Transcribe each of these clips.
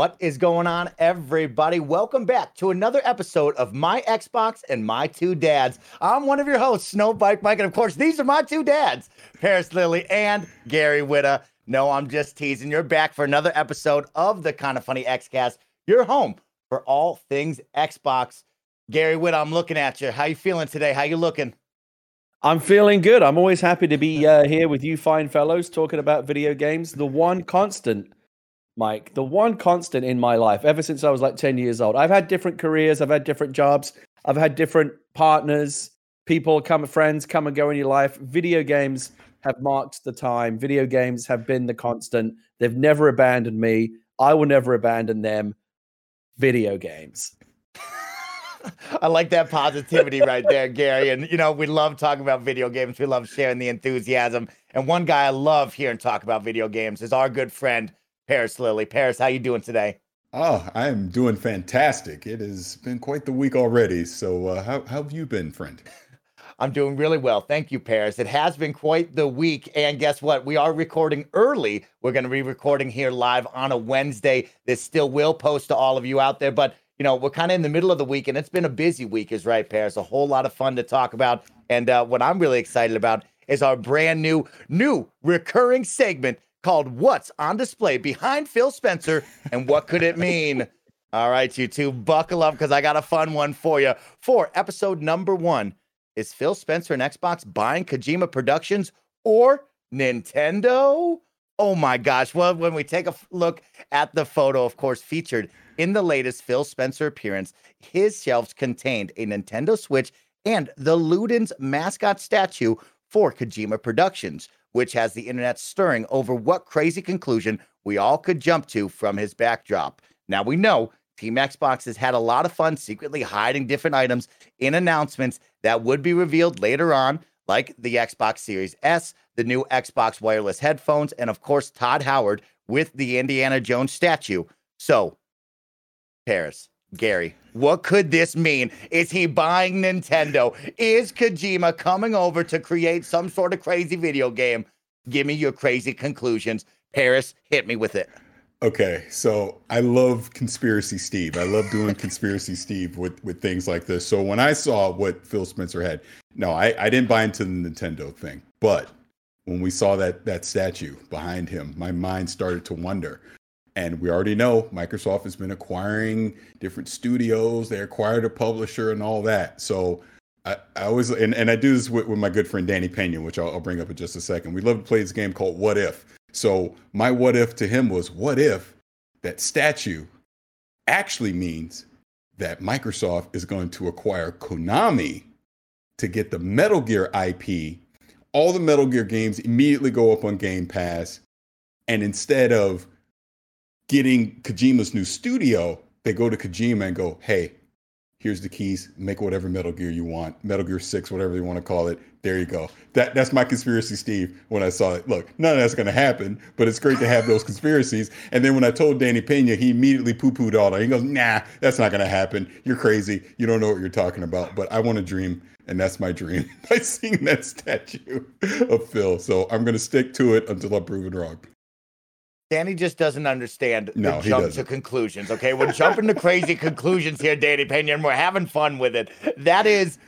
What is going on, everybody? Welcome back to another episode of My Xbox and My Two Dads. I'm one of your hosts, Snowbike Mike, and of course, these are my two dads, Paris Lilly and Gary Whitta. No, I'm just teasing. You're back for another episode of The Kind of Funny X-Cast, your home for all things Xbox. Gary Whitta, I'm looking at you. How you feeling today? How you looking? I'm feeling good. I'm always happy to be here with you fine fellows talking about video games. The one constant, Mike, the one constant in my life ever since I was like 10 years old. I've had different careers. I've had different jobs. I've had different partners, people, friends come and go in your life. Video games have marked the time. Video games have been the constant. They've never abandoned me. I will never abandon them. Video games. I like that positivity right there, Gary. And, you know, we love talking about video games. We love sharing the enthusiasm. And one guy I love hearing talk about video games is our good friend, Paris Lilly. Paris, how you doing today? Oh, I am doing fantastic. It has been quite the week already. So how have you been, friend? I'm doing really well. Thank you, Paris. It has been quite the week. And guess what? We are recording early. We're going to be recording here live on a Wednesday. This still will post to all of you out there. But you know, we're kind of in the middle of the week, and it's been a busy week, is right, Paris. A whole lot of fun to talk about. And what I'm really excited about is our brand new recurring segment called What's on Display Behind Phil Spencer and What Could It Mean? All right, you two, buckle up because I got a fun one for you. For episode number 1, is Phil Spencer and Xbox buying Kojima Productions or Nintendo? Oh, my gosh. Well, when we take a look at the photo, of course, featured in the latest Phil Spencer appearance, his shelves contained a Nintendo Switch and the Ludens mascot statue for Kojima Productions, which has the internet stirring over what crazy conclusion we all could jump to from his backdrop. Now, we know Team Xbox has had a lot of fun secretly hiding different items in announcements that would be revealed later on, like the Xbox Series S, the new Xbox wireless headphones, and, of course, Todd Howard with the Indiana Jones statue. So, Paris, Gary, what could this mean? Is he buying Nintendo? Is Kojima coming over to create some sort of crazy video game? Give me your crazy conclusions. Paris, hit me with it. Okay, so I love Conspiracy Steve. I love doing Conspiracy Steve with things like this. So when I saw what Phil Spencer had, no, I didn't buy into the Nintendo thing. But when we saw that statue behind him, my mind started to wonder. And we already know Microsoft has been acquiring different studios. They acquired a publisher and all that. So I always, and I do this with my good friend Danny Pena, which I'll bring up in just a second. We love to play this game called What If. So my what if to him was, what if that statue actually means that Microsoft is going to acquire Konami to get the Metal Gear IP? All the Metal Gear games immediately go up on Game Pass. And instead of getting Kojima's new studio, they go to Kojima and go, hey, here's the keys, make whatever Metal Gear you want, Metal Gear 6, whatever you want to call it, there you go. That's my Conspiracy Steve when I saw it. Look, none of that's going to happen, but it's great to have those conspiracies. And then when I told Danny Pena, he immediately poo-pooed all that. He goes, nah, that's not going to happen, you're crazy, you don't know what you're talking about. But I want to dream, and that's my dream, by seeing that statue of Phil. So I'm going to stick to it until I'm proven wrong. Danny just doesn't understand the jump to conclusions, okay? We're jumping to crazy conclusions here, Danny Pena, and we're having fun with it. That is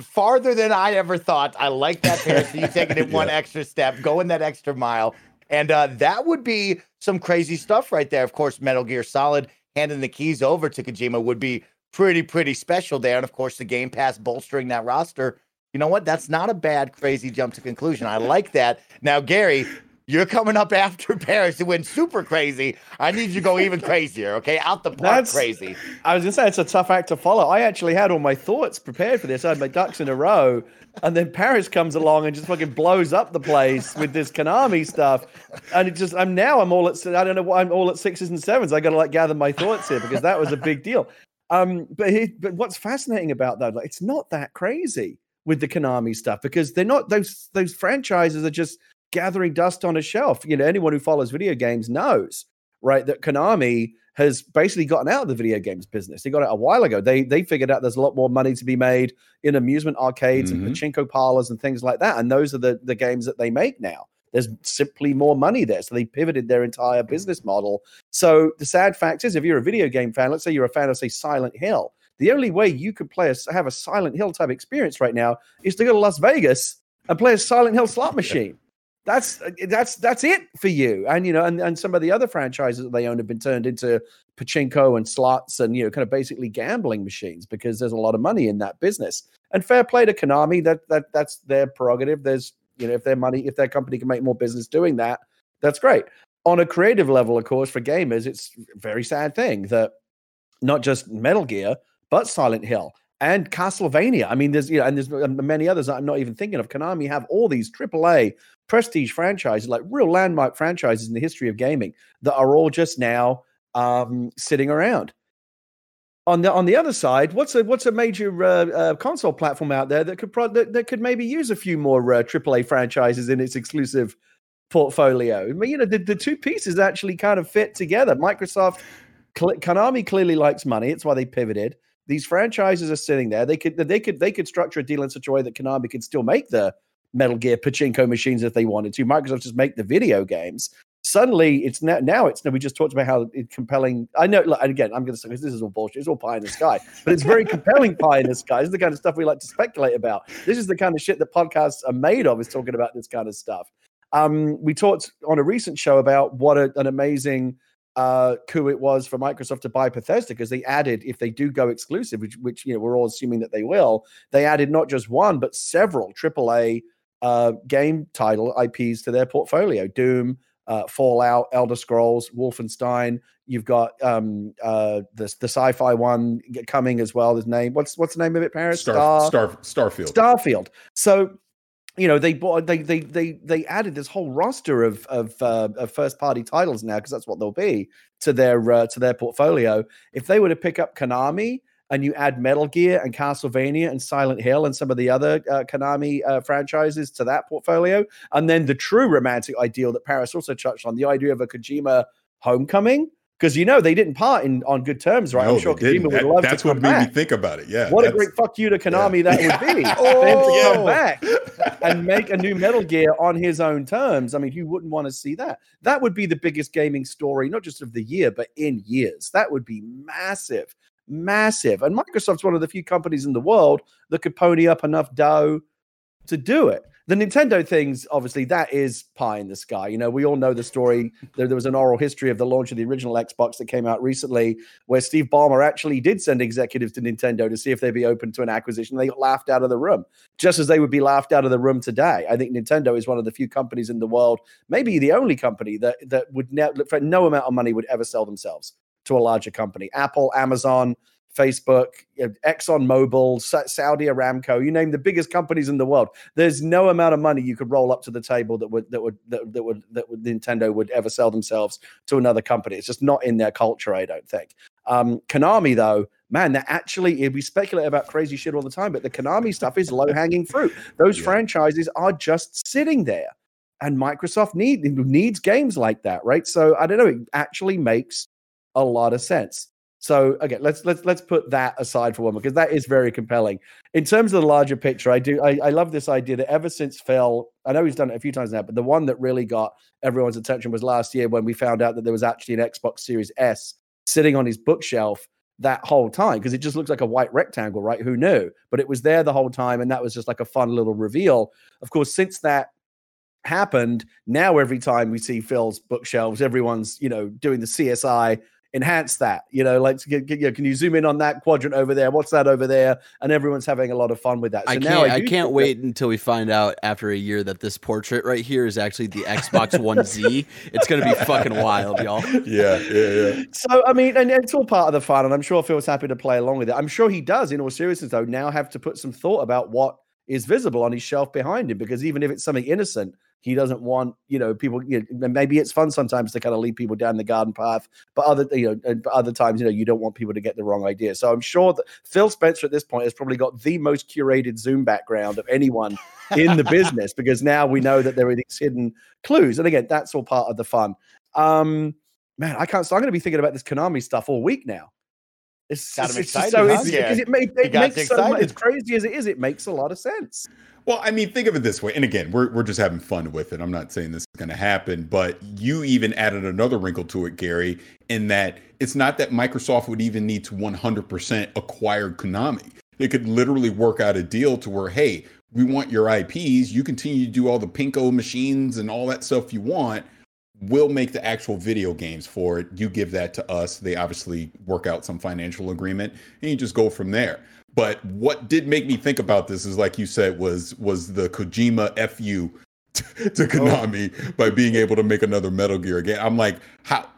farther than I ever thought. I like that, Paris. So you're taking it one extra step, going that extra mile. And that would be some crazy stuff right there. Of course, Metal Gear Solid handing the keys over to Kojima would be pretty, pretty special there. And, of course, the Game Pass bolstering that roster. You know what? That's not a bad crazy jump to conclusion. I like that. Now, Gary, you're coming up after Paris, who went super crazy. I need you to go even crazier, okay? Out the park, crazy. I was going to say, it's a tough act to follow. I actually had all my thoughts prepared for this. I had my ducks in a row. And then Paris comes along and just fucking blows up the place with this Konami stuff. And it just, I'm all at, I don't know why I'm all at 6s and 7s. I got to like gather my thoughts here because that was a big deal. But what's fascinating about that, like, it's not that crazy with the Konami stuff because they're not, those franchises are just gathering dust on a shelf. You know, anyone who follows video games knows, right, that Konami has basically gotten out of the video games business. They got out a while ago. They figured out there's a lot more money to be made in amusement arcades and pachinko parlors and things like that. And those are the games that they make now. There's simply more money there. So they pivoted their entire business model. So the sad fact is, if you're a video game fan, let's say you're a fan of, say, Silent Hill, the only way you could have a Silent Hill type experience right now is to go to Las Vegas and play a Silent Hill slot machine. That's it for you. And, you know, and some of the other franchises that they own have been turned into pachinko and slots and, you know, kind of basically gambling machines because there's a lot of money in that business. And fair play to Konami, that's their prerogative. There's, you know, if their company can make more business doing that, that's great. On a creative level, of course, for gamers, it's a very sad thing that not just Metal Gear, but Silent Hill and Castlevania. I mean, there's many others that I'm not even thinking of. Konami have all these AAA prestige franchises, like real landmark franchises in the history of gaming, that are all just now sitting around. On the other side, what's a major console platform out there that could maybe use a few more AAA franchises in its exclusive portfolio? I mean, you know, the two pieces actually kind of fit together. Microsoft, Konami clearly likes money. It's why they pivoted. These franchises are sitting there. They could structure a deal in such a way that Konami could still make the Metal Gear pachinko machines if they wanted to. Microsoft just make the video games. Suddenly, it's now. We just talked about how it's compelling. I know, and again, I'm going to say this is all bullshit. It's all pie in the sky, but it's very compelling pie in the sky. This is the kind of stuff we like to speculate about. This is the kind of shit that podcasts are made of. Is talking about this kind of stuff. We talked on a recent show about what an amazing coup it was for Microsoft to buy Bethesda, because they added, if they do go exclusive, which you know we're all assuming that they will, they added not just one but several AAA game title IPs to their portfolio: Doom, Fallout, Elder Scrolls, Wolfenstein. You've got the sci-fi one coming as well. His name, what's the name of it? Paris Starfield. Starfield. So, you know, they added this whole roster of first party titles now, because that's what they'll be, to their portfolio. If they were to pick up Konami and you add Metal Gear and Castlevania and Silent Hill and some of the other Konami franchises to that portfolio, and then the true romantic ideal that Paris also touched on, the idea of a Kojima homecoming. Because, you know, they didn't part on good terms, right? No, I'm sure Kojima would love to come back. That's what made me think about it, yeah. What a great fuck you to Konami that would be. To come back and make a new Metal Gear on his own terms. I mean, who wouldn't want to see that? That would be the biggest gaming story, not just of the year, but in years. That would be massive, massive. And Microsoft's one of the few companies in the world that could pony up enough dough to do it. The Nintendo things, obviously, that is pie in the sky. You know, we all know the story. There was an oral history of the launch of the original Xbox that came out recently, where Steve Ballmer actually did send executives to Nintendo to see if they'd be open to an acquisition. They got laughed out of the room, just as they would be laughed out of the room today. I think Nintendo is one of the few companies in the world, maybe the only company, that would no amount of money would ever sell themselves to a larger company. Apple, Amazon, Facebook, ExxonMobil, Saudi Aramco, you name the biggest companies in the world. There's no amount of money you could roll up to the table that Nintendo would ever sell themselves to another company. It's just not in their culture, I don't think. Konami, though, man, that actually, we speculate about crazy shit all the time, but the Konami stuff is low-hanging fruit. Those franchises are just sitting there, and Microsoft needs games like that, right? So I don't know. It actually makes a lot of sense. So okay, let's put that aside for one, because that is very compelling. In terms of the larger picture, I love this idea that ever since Phil, I know he's done it a few times now, but the one that really got everyone's attention was last year when we found out that there was actually an Xbox Series S sitting on his bookshelf that whole time, because it just looks like a white rectangle, right? Who knew? But it was there the whole time, and that was just like a fun little reveal. Of course, since that happened, now every time we see Phil's bookshelves, everyone's, you know, doing the CSI. Enhance that, you know, like, can you zoom in on that quadrant over there? What's that over there? And everyone's having a lot of fun with that. So I can't wait until we find out after a year that this portrait right here is actually the Xbox One Z. It's going to be fucking wild, y'all. Yeah. So, I mean, and it's all part of the fun, and I'm sure Phil's happy to play along with it. I'm sure he does, in all seriousness, though, now have to put some thought about what is visible on his shelf behind him, because even if it's something innocent, he doesn't want, you know, people, you know, maybe it's fun sometimes to kind of lead people down the garden path, but other times, you know, you don't want people to get the wrong idea. So I'm sure that Phil Spencer at this point has probably got the most curated Zoom background of anyone in the business, because now we know that there are these hidden clues. And again, that's all part of the fun. Man, I'm going to be thinking about this Konami stuff all week now. It's got him excited. So easy, because it makes so much, as crazy as it is, it makes a lot of sense. Well, I mean, think of it this way. And again, we're just having fun with it. I'm not saying this is going to happen, but you even added another wrinkle to it, Gary, in that it's not that Microsoft would even need to 100% acquire Konami. They could literally work out a deal to where, hey, we want your IPs. You continue to do all the Pinko machines and all that stuff you want. We'll make the actual video games for it. You give that to us. They obviously work out some financial agreement and you just go from there. But what did make me think about this is, like you said, was the Kojima FU to Konami by being able to make another Metal Gear again. I'm like,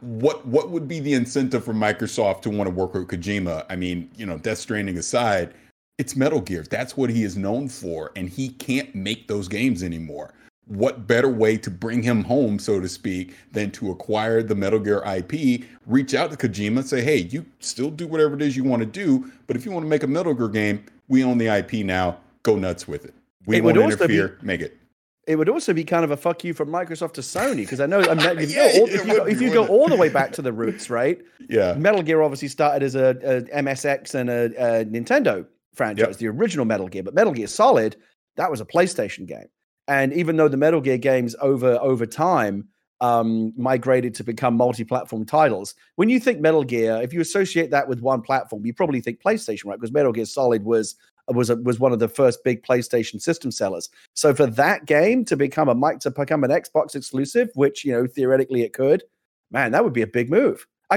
what would be the incentive for Microsoft to want to work with Kojima? I mean, you know, Death Stranding aside, it's Metal Gear. That's what he is known for, and he can't make those games anymore. What better way to bring him home, so to speak, than to acquire the Metal Gear IP, reach out to Kojima, say, hey, you still do whatever it is you want to do, but if you want to make a Metal Gear game, we own the IP now, go nuts with it. We won't interfere, make it. It would also be kind of a fuck you from Microsoft to Sony, because I know if you go all the way back to the roots, right? Yeah. Metal Gear obviously started as a MSX and a Nintendo franchise, yep. The original Metal Gear, but Metal Gear Solid, that was a PlayStation game. And even though the Metal Gear games over time migrated to become multi-platform titles, when you think Metal Gear, if you associate that with one platform, you probably think PlayStation, right? Because Metal Gear Solid was one of the first big PlayStation system sellers. So for that game to become an Xbox exclusive, which, you know, theoretically it could, man, that would be a big move. I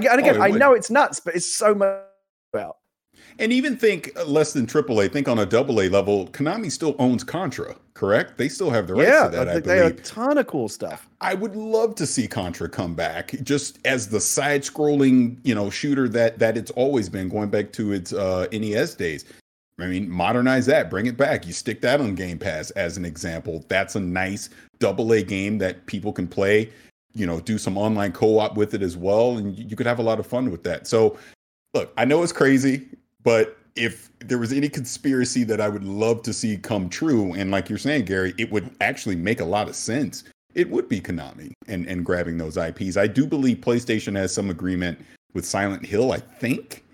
know it's nuts, but it's so much about. And even think less than AAA, think on a AA level, Konami still owns Contra, correct? They still have the rights to that, I believe. They have a ton of cool stuff. I would love to see Contra come back, just as the side-scrolling, you know, shooter that it's always been, going back to its NES days. I mean, modernize that, bring it back. You stick that on Game Pass as an example. That's a nice AA game that people can play, you know, do some online co-op with it as well, and you could have a lot of fun with that. So, look, I know it's crazy. But if there was any conspiracy that I would love to see come true, and like you're saying, Gary, it would actually make a lot of sense. It would be Konami and grabbing those IPs. I do believe PlayStation has some agreement with Silent Hill, I think.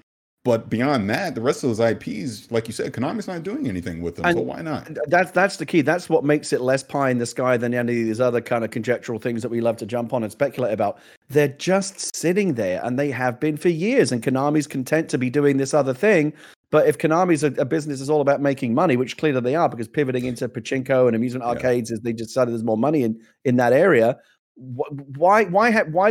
But beyond that, the rest of those IPs, like you said, Konami's not doing anything with them, and so why not? That's the key. That's what makes it less pie in the sky than any of these other kind of conjectural things that we love to jump on and speculate about. They're just sitting there, and they have been for years, and Konami's content to be doing this other thing. But if Konami's a business is all about making money, which clearly they are, because pivoting into pachinko and amusement arcades as they decided there's more money in that area, why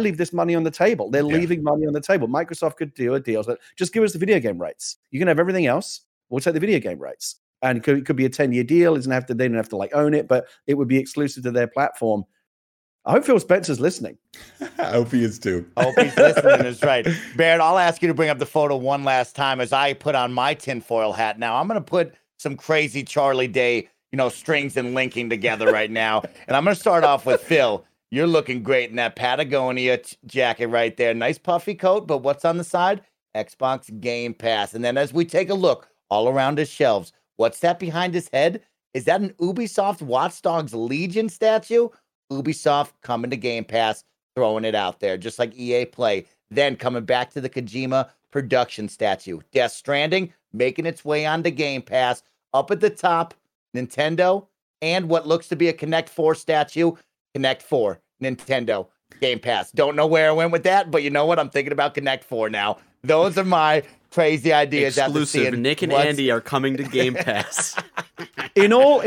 leave this money on the table? They're leaving money on the table. Microsoft could do a deal. So just give us the video game rights. You can have everything else. We'll take the video game rights. And it could be a 10-year deal. They don't have to like own it, but it would be exclusive to their platform. I hope Phil Spencer's listening. I hope he is too. I hope he's listening. That's right. Baird, I'll ask you to bring up the photo one last time as I put on my tinfoil hat. Now I'm going to put some crazy Charlie Day, you know, strings and linking together right now. And I'm going to start off with Phil. You're looking great in that Patagonia jacket right there. Nice puffy coat, but what's on the side? Xbox Game Pass. And then as we take a look all around his shelves, what's that behind his head? Is that an Ubisoft Watch Dogs Legion statue? Ubisoft coming to Game Pass, throwing it out there, just like EA Play. Then coming back to the Kojima production statue. Death Stranding, making its way onto Game Pass. Up at the top, Nintendo, and what looks to be a Connect 4 statue. Connect 4, Nintendo, Game Pass. Don't know where I went with that, but you know what? I'm thinking about Connect 4 now. Those are my crazy ideas. Exclusive. Nick and Andy are coming to Game Pass. In all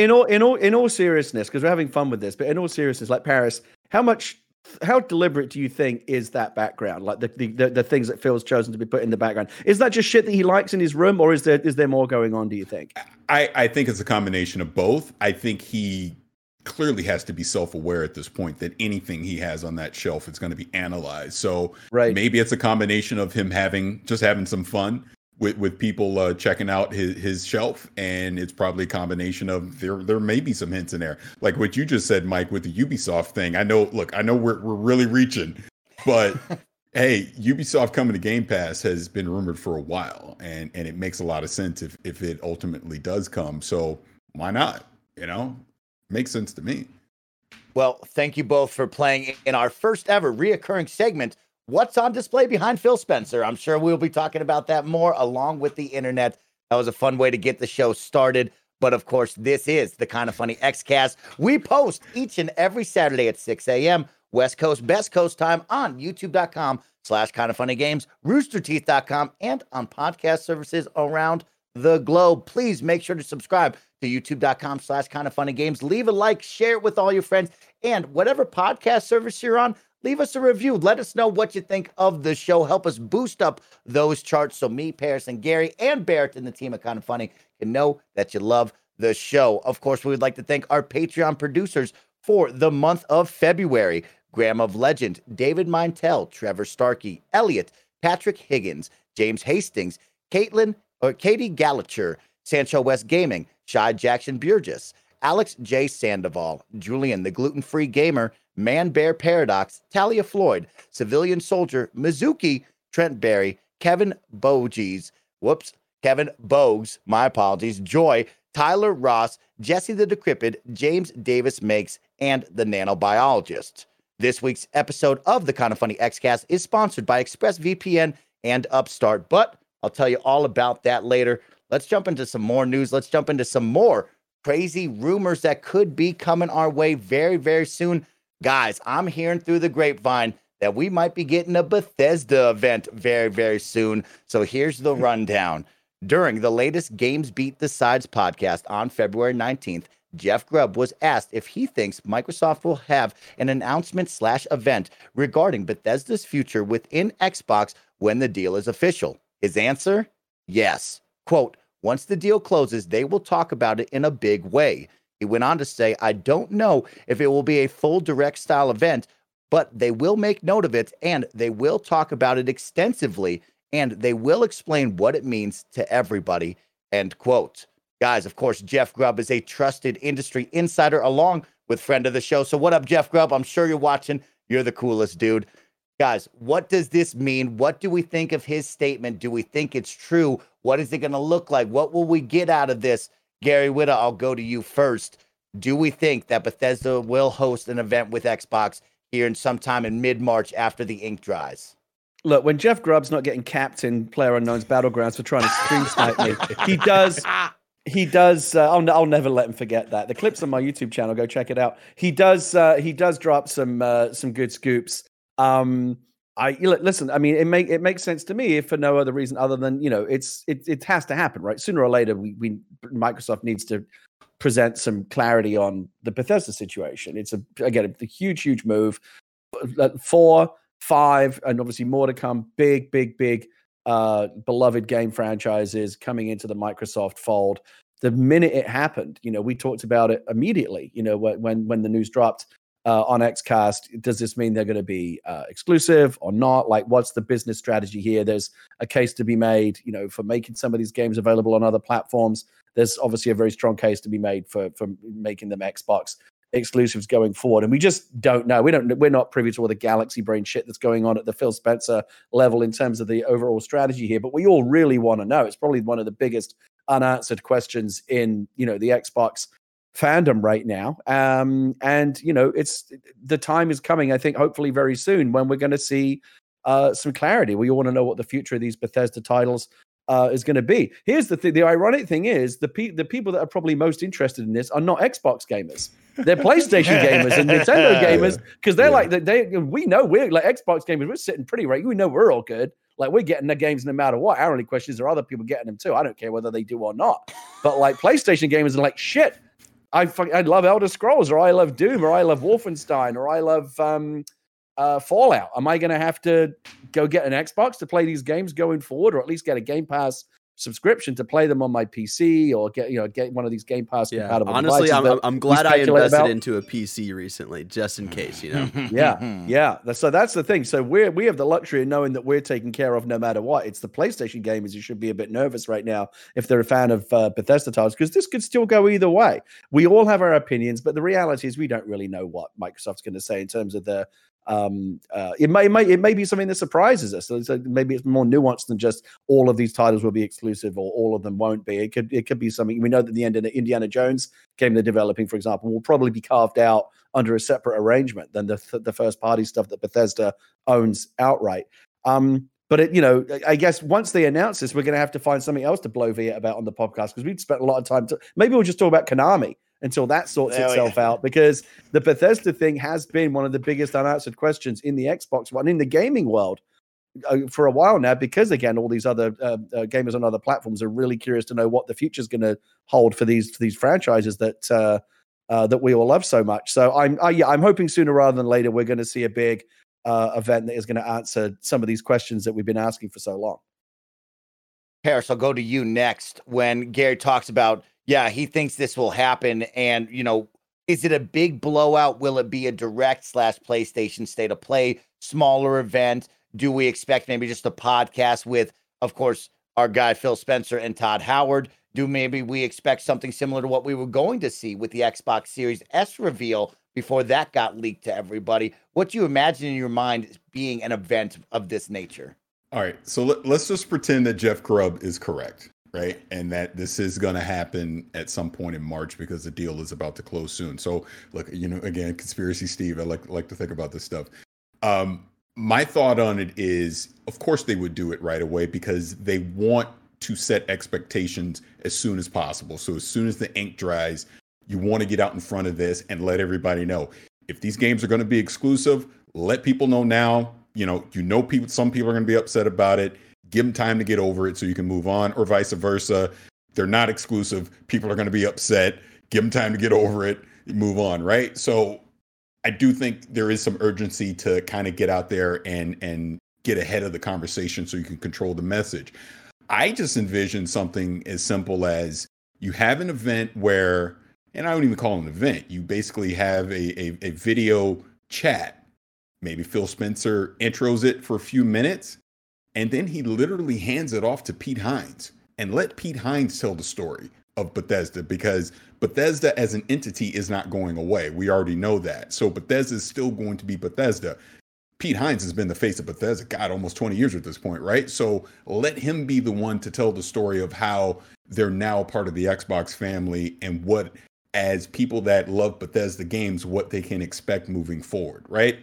seriousness, because we're having fun with this, but in all seriousness, like Paris, how deliberate do you think is that background? Like the things that Phil's chosen to be put in the background. Is that just shit that he likes in his room, or is there more going on, do you think? I think it's a combination of both. I think he clearly has to be self-aware at this point that anything he has on that shelf is going to be analyzed. So Maybe it's a combination of him having some fun with people checking out his shelf, and it's probably a combination of there may be some hints in there, like what you just said, Mike, with the Ubisoft thing. I know we're really reaching, but hey, Ubisoft coming to Game Pass has been rumored for a while, and it makes a lot of sense if it ultimately does come. So why not? You know. Makes sense to me. Well, thank you both for playing in our first ever reoccurring segment what's on display behind Phil Spencer. I'm sure we'll be talking about that more along with the internet. That was a fun way to get the show started. But of course, this is the Kind of Funny X-Cast. We post each and every Saturday at 6 a.m. West Coast, Best Coast time on youtube.com/kindoffunnygames, roosterteeth.com, and on podcast services around the globe. Please make sure to subscribe to youtube.com/kindoffunnygames. Leave a like, share it with all your friends, and whatever podcast service you're on, leave us a review. Let us know what you think of the show. Help us boost up those charts so me, Paris, and Gary, and Barrett and the team at Kind of Funny can know that you love the show. Of course, we would like to thank our Patreon producers for the month of February: Graham of Legend, David Mintel, Trevor Starkey, Elliot, Patrick Higgins, James Hastings, Katie Gallacher, Sancho West Gaming, Shy Jackson Burgess, Alex J. Sandoval, Julian the Gluten-Free Gamer, Man Bear Paradox, Talia Floyd, Civilian Soldier, Mizuki, Trent Berry, Kevin Bogues, my apologies, Joy, Tyler Ross, Jesse the Decrepit, James Davis Makes, and The Nanobiologist. This week's episode of the Kind of Funny X-Cast is sponsored by ExpressVPN and Upstart, but I'll tell you all about that later. Let's jump into some more news. Let's jump into some more crazy rumors that could be coming our way very, very soon. Guys, I'm hearing through the grapevine that we might be getting a Bethesda event very, very soon. So here's the rundown. During the latest Games Beat the Sides podcast on February 19th, Jeff Grubb was asked if he thinks Microsoft will have an announcement/event regarding Bethesda's future within Xbox when the deal is official. His answer? Yes. Quote, "Once the deal closes, they will talk about it in a big way." He went on to say, "I don't know if it will be a full direct style event, but they will make note of it and they will talk about it extensively and they will explain what it means to everybody." End quote. Guys, of course, Jeff Grubb is a trusted industry insider along with friend of the show. So what up, Jeff Grubb? I'm sure you're watching. You're the coolest dude. Guys, what does this mean? What do we think of his statement? Do we think it's true? What is it going to look like? What will we get out of this? Gary Whitta, I'll go to you first. Do we think that Bethesda will host an event with Xbox here in sometime in mid-March after the ink dries? Look, when Jeff Grubb's not getting capped in PlayerUnknown's Battlegrounds for trying to stream snipe me, he does. I'll never let him forget that. The clip's on my YouTube channel. Go check it out. He does drop some good scoops. Listen. I mean, it makes sense to me if for no other reason other than, you know, it has to happen, right? Sooner or later, we Microsoft needs to present some clarity on the Bethesda situation. It's a huge move. 4, 5, and obviously more to come. Big. Beloved game franchises coming into the Microsoft fold. The minute it happened, you know, we talked about it immediately. You know, when the news dropped on XCast, does this mean they're going to be exclusive or not? Like, what's the business strategy here? There's a case to be made, you know, for making some of these games available on other platforms. There's obviously a very strong case to be made for making them Xbox exclusives going forward, and we just don't know. We're not privy to all the galaxy brain shit that's going on at the Phil Spencer level in terms of the overall strategy here, but we all really want to know. It's probably one of the biggest unanswered questions in, you know, the Xbox fandom right now. And, you know, it's the time is coming, I think, hopefully very soon, when we're going to see some clarity. We all want to know what the future of these Bethesda titles is going to be. Here's the thing. The ironic thing is the people that are probably most interested in this are not Xbox gamers. They're PlayStation gamers and Nintendo gamers, because they're like, we know we're like Xbox gamers. We're sitting pretty right. We know we're all good. Like, we're getting the games no matter what. Our only question is, are other people getting them too? I don't care whether they do or not. But like PlayStation gamers are like, shit, I love Elder Scrolls, or I love Doom, or I love Wolfenstein, or I love Fallout. Am I going to have to go get an Xbox to play these games going forward, or at least get a Game Pass subscription to play them on my PC, or get one of these Game Pass compatible devices? Honestly, I'm glad I invested into a PC recently, just in case, you know. Yeah. So that's the thing. So we have the luxury of knowing that we're taken care of no matter what. It's the PlayStation gamers who should be a bit nervous right now if they're a fan of Bethesda titles, because this could still go either way. We all have our opinions, but the reality is we don't really know what Microsoft's going to say in terms of the It may be something that surprises us. So maybe it's more nuanced than just all of these titles will be exclusive or all of them won't be. It could be something. We know that the Indiana Jones game they're developing, for example, will probably be carved out under a separate arrangement than the first party stuff that Bethesda owns outright. But I guess once they announce this, we're going to have to find something else to bloviate about on the podcast, because we've spent a lot of time. Maybe we'll just talk about Konami until that sorts itself out, because the Bethesda thing has been one of the biggest unanswered questions in the Xbox One, in the gaming world for a while now, because, again, all these other gamers on other platforms are really curious to know what the future is going to hold for these franchises that we all love so much. So I'm hoping sooner rather than later we're going to see a big event that is going to answer some of these questions that we've been asking for so long. Paris, I'll go to you next. When Gary talks about, he thinks this will happen, and, is it a big blowout? Will it be a direct / PlayStation State of Play, smaller event? Do we expect maybe just a podcast with, of course, our guy Phil Spencer and Todd Howard? Do maybe we expect something similar to what we were going to see with the Xbox Series S reveal before that got leaked to everybody? What do you imagine in your mind being an event of this nature? All right, so let's just pretend that Jeff Grubb is correct. Right. And that this is going to happen at some point in March, because the deal is about to close soon. So, look, again, Conspiracy Steve, I like to think about this stuff. My thought on it is, of course, they would do it right away, because they want to set expectations as soon as possible. So as soon as the ink dries, you want to get out in front of this and let everybody know. If these games are going to be exclusive, let people know now. People, some people are going to be upset about it. Give them time to get over it so you can move on, or vice versa. They're not exclusive. People are going to be upset. Give them time to get over it, move on, right? So I do think there is some urgency to kind of get out there and get ahead of the conversation so you can control the message. I just envision something as simple as you have an event where, and I don't even call it an event, you basically have a video chat. Maybe Phil Spencer intros it for a few minutes, and then he literally hands it off to Pete Hines and let Pete Hines tell the story of Bethesda, because Bethesda as an entity is not going away. We already know that. So Bethesda is still going to be Bethesda. Pete Hines has been the face of Bethesda, God, almost 20 years at this point, right? So let him be the one to tell the story of how they're now part of the Xbox family and what, as people that love Bethesda games, what they can expect moving forward, right?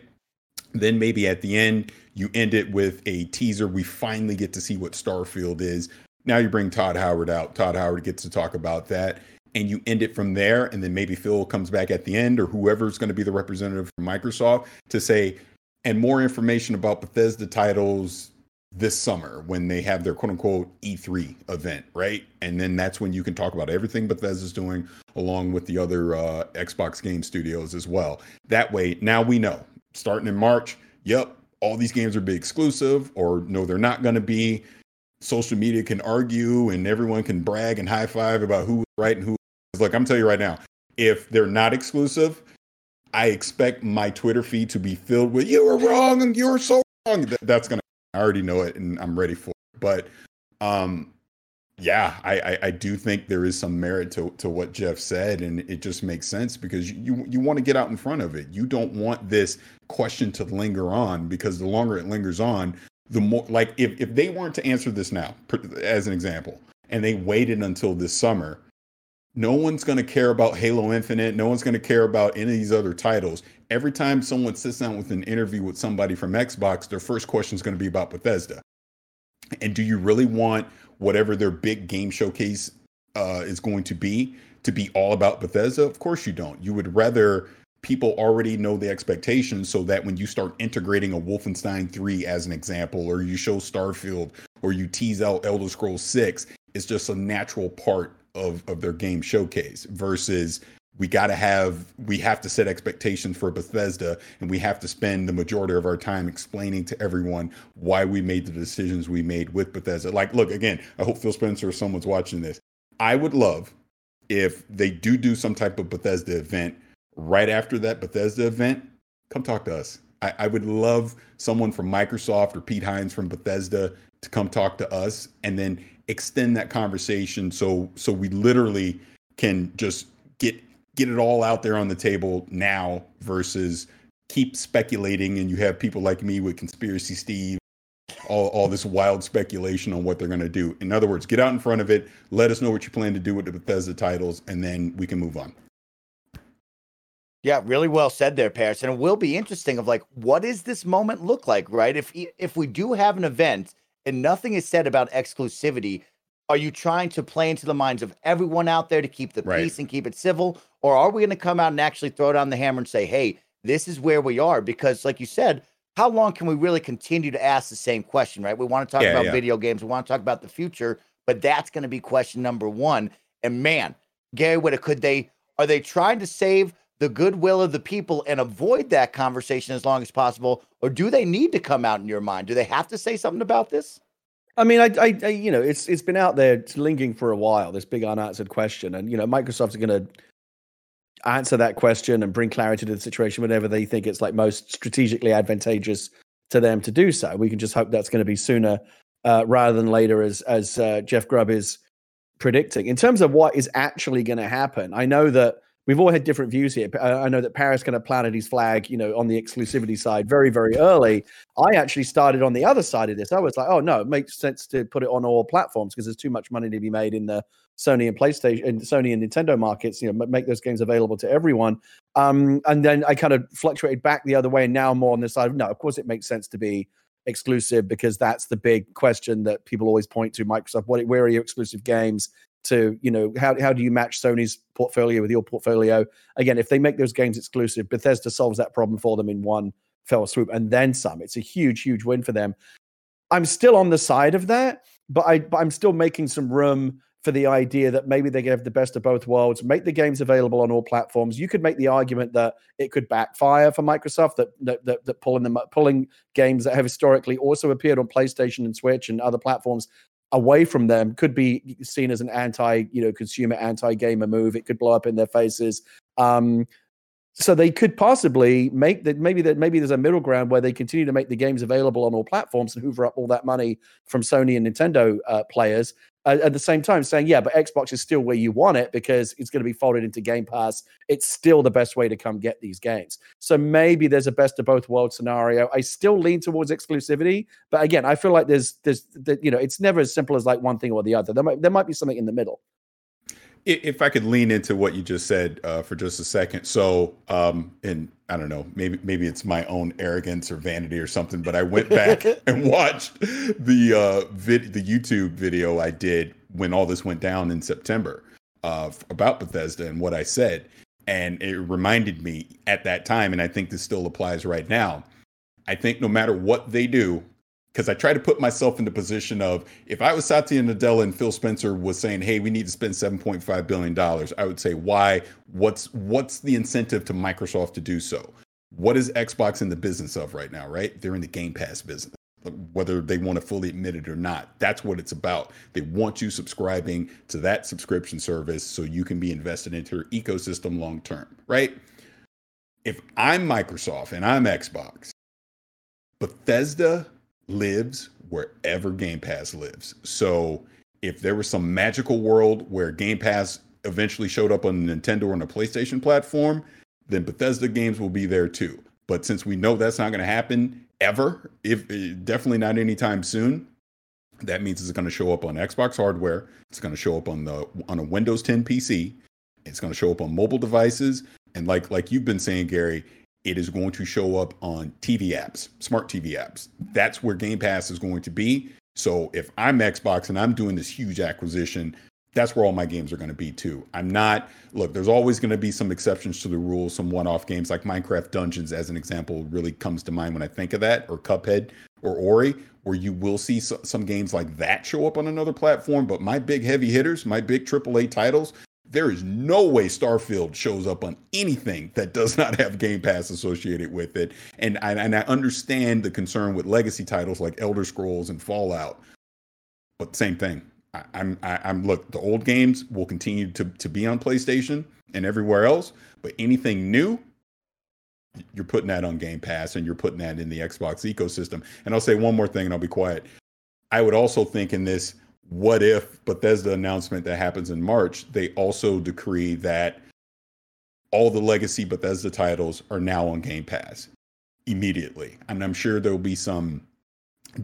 Then maybe at the end, you end it with a teaser. We finally get to see what Starfield is. Now you bring Todd Howard out. Todd Howard gets to talk about that. And you end it from there. And then maybe Phil comes back at the end, or whoever's going to be the representative from Microsoft, to say, and more information about Bethesda titles this summer when they have their quote-unquote E3 event, right? And then that's when you can talk about everything Bethesda's doing, along with the other Xbox game studios as well. That way, now we know. Starting in March, yep, all these games are big exclusive, or no, they're not going to be. Social media can argue, and everyone can brag and high five about who is right and who is. Look, I'm telling you right now, if they're not exclusive, I expect my Twitter feed to be filled with, you were wrong and you were so wrong. That's going to, I already know it, and I'm ready for it. But I do think there is some merit to what Jeff said, and it just makes sense, because you want to get out in front of it. You don't want this question to linger on, because the longer it lingers on, the more, like, if they weren't to answer this now, as an example, and they waited until this summer, no one's going to care about Halo Infinite. No one's going to care about any of these other titles. Every time someone sits down with an interview with somebody from Xbox, their first question is going to be about Bethesda. And do you really want whatever their big game showcase is going to be all about Bethesda? Of course you don't. You would rather people already know the expectations, so that when you start integrating a Wolfenstein 3 as an example, or you show Starfield, or you tease out Elder Scrolls 6, it's just a natural part of their game showcase, versus we have to set expectations for Bethesda, and we have to spend the majority of our time explaining to everyone why we made the decisions we made with Bethesda. Like, look, again, I hope Phil Spencer or someone's watching this. I would love if they do some type of Bethesda event. Right after that Bethesda event, come talk to us. I would love someone from Microsoft or Pete Hines from Bethesda to come talk to us, and then extend that conversation so we literally can just get it all out there on the table now, versus keep speculating, and you have people like me with Conspiracy Steve, all this wild speculation on what they're going to do. In other words, get out in front of it. Let us know what you plan to do with the Bethesda titles, and then we can move on. Yeah, really well said there, Paris. And it will be interesting of like, what does this moment look like, right? If we do have an event and nothing is said about exclusivity, are you trying to play into the minds of everyone out there to keep the peace and keep it civil? Or are we going to come out and actually throw down the hammer and say, hey, this is where we are? Because like you said, how long can we really continue to ask the same question, right? We want to talk about video games. We want to talk about the future, but that's going to be question number one. And man, Gary Whitta, are they trying to save the goodwill of the people and avoid that conversation as long as possible? Or do they need to come out in your mind? Do they have to say something about this? I mean, I you know, it's been out there lingering for a while, this big unanswered question. And, you know, Microsoft's going to answer that question and bring clarity to the situation whenever they think it's like most strategically advantageous to them to do so. We can just hope that's going to be sooner rather than later, as Jeff Grubb is predicting. In terms of what is actually going to happen, I know that we've all had different views here. I know that Paris kind of planted his flag, you know, on the exclusivity side very, very early. I actually started on the other side of this. I was like, oh no, it makes sense to put it on all platforms because there's too much money to be made in the Sony and PlayStation and Sony and Nintendo markets, you know, make those games available to everyone. And then I kind of fluctuated back the other way, and now more on this side of, no, of course it makes sense to be exclusive because that's the big question that people always point to Microsoft. Where are your exclusive games? To, you know, how do you match Sony's portfolio with your portfolio? Again, if they make those games exclusive, Bethesda solves that problem for them in one fell swoop and then some. It's a huge, huge win for them. I'm still on the side of that, but I'm still making some room for the idea that maybe they have the best of both worlds, make the games available on all platforms. You could make the argument that it could backfire for Microsoft, that pulling games that have historically also appeared on PlayStation and Switch and other platforms away from them could be seen as an anti-consumer, anti-gamer move. It could blow up in their faces. So they could possibly make that. Maybe there's a middle ground where they continue to make the games available on all platforms and hoover up all that money from Sony and Nintendo players. At the same time, saying, yeah, but Xbox is still where you want it because it's going to be folded into Game Pass. It's still the best way to come get these games. So maybe there's a best of both worlds scenario. I still lean towards exclusivity, but again, I feel like there's it's never as simple as like one thing or the other. There might be something in the middle. If I could lean into what you just said for just a second, so and I don't know, maybe it's my own arrogance or vanity or something, but I went back and watched the YouTube video I did when all this went down in September about Bethesda and what I said. And it reminded me at that time, and I think this still applies right now, I think no matter what they do, because I try to put myself in the position of, if I was Satya Nadella and Phil Spencer was saying, hey, we need to spend $7.5 billion, I would say, why? What's the incentive to Microsoft to do so? What is Xbox in the business of right now, right? They're in the Game Pass business, whether they want to fully admit it or not. That's what it's about. They want you subscribing to that subscription service so you can be invested into your ecosystem long term, right? If I'm Microsoft and I'm Xbox, Bethesda lives wherever Game Pass lives. So if there was some magical world where Game Pass eventually showed up on the Nintendo or on a PlayStation platform, then Bethesda games will be there too. But since we know that's not going to happen ever, if definitely not anytime soon, that means it's going to show up on Xbox hardware. It's going to show up on a Windows 10 PC. It's going to show up on mobile devices. And like you've been saying, Gary, it is going to show up on TV apps, smart TV apps. That's where Game Pass is going to be. So if I'm Xbox and I'm doing this huge acquisition, that's where all my games are going to be too. There's always going to be some exceptions to the rule, some one-off games like Minecraft Dungeons, as an example, really comes to mind when I think of that, or Cuphead or Ori, where you will see some games like that show up on another platform. But my big heavy hitters, my big AAA titles, there is no way Starfield shows up on anything that does not have Game Pass associated with it. And I understand the concern with legacy titles like Elder Scrolls and Fallout, but same thing. The old games will continue to be on PlayStation and everywhere else, but anything new, you're putting that on Game Pass and you're putting that in the Xbox ecosystem. And I'll say one more thing and I'll be quiet. I would also think in this, what if Bethesda announcement that happens in March, they also decree that all the legacy Bethesda titles are now on Game Pass. immediately. And I'm sure there'll be some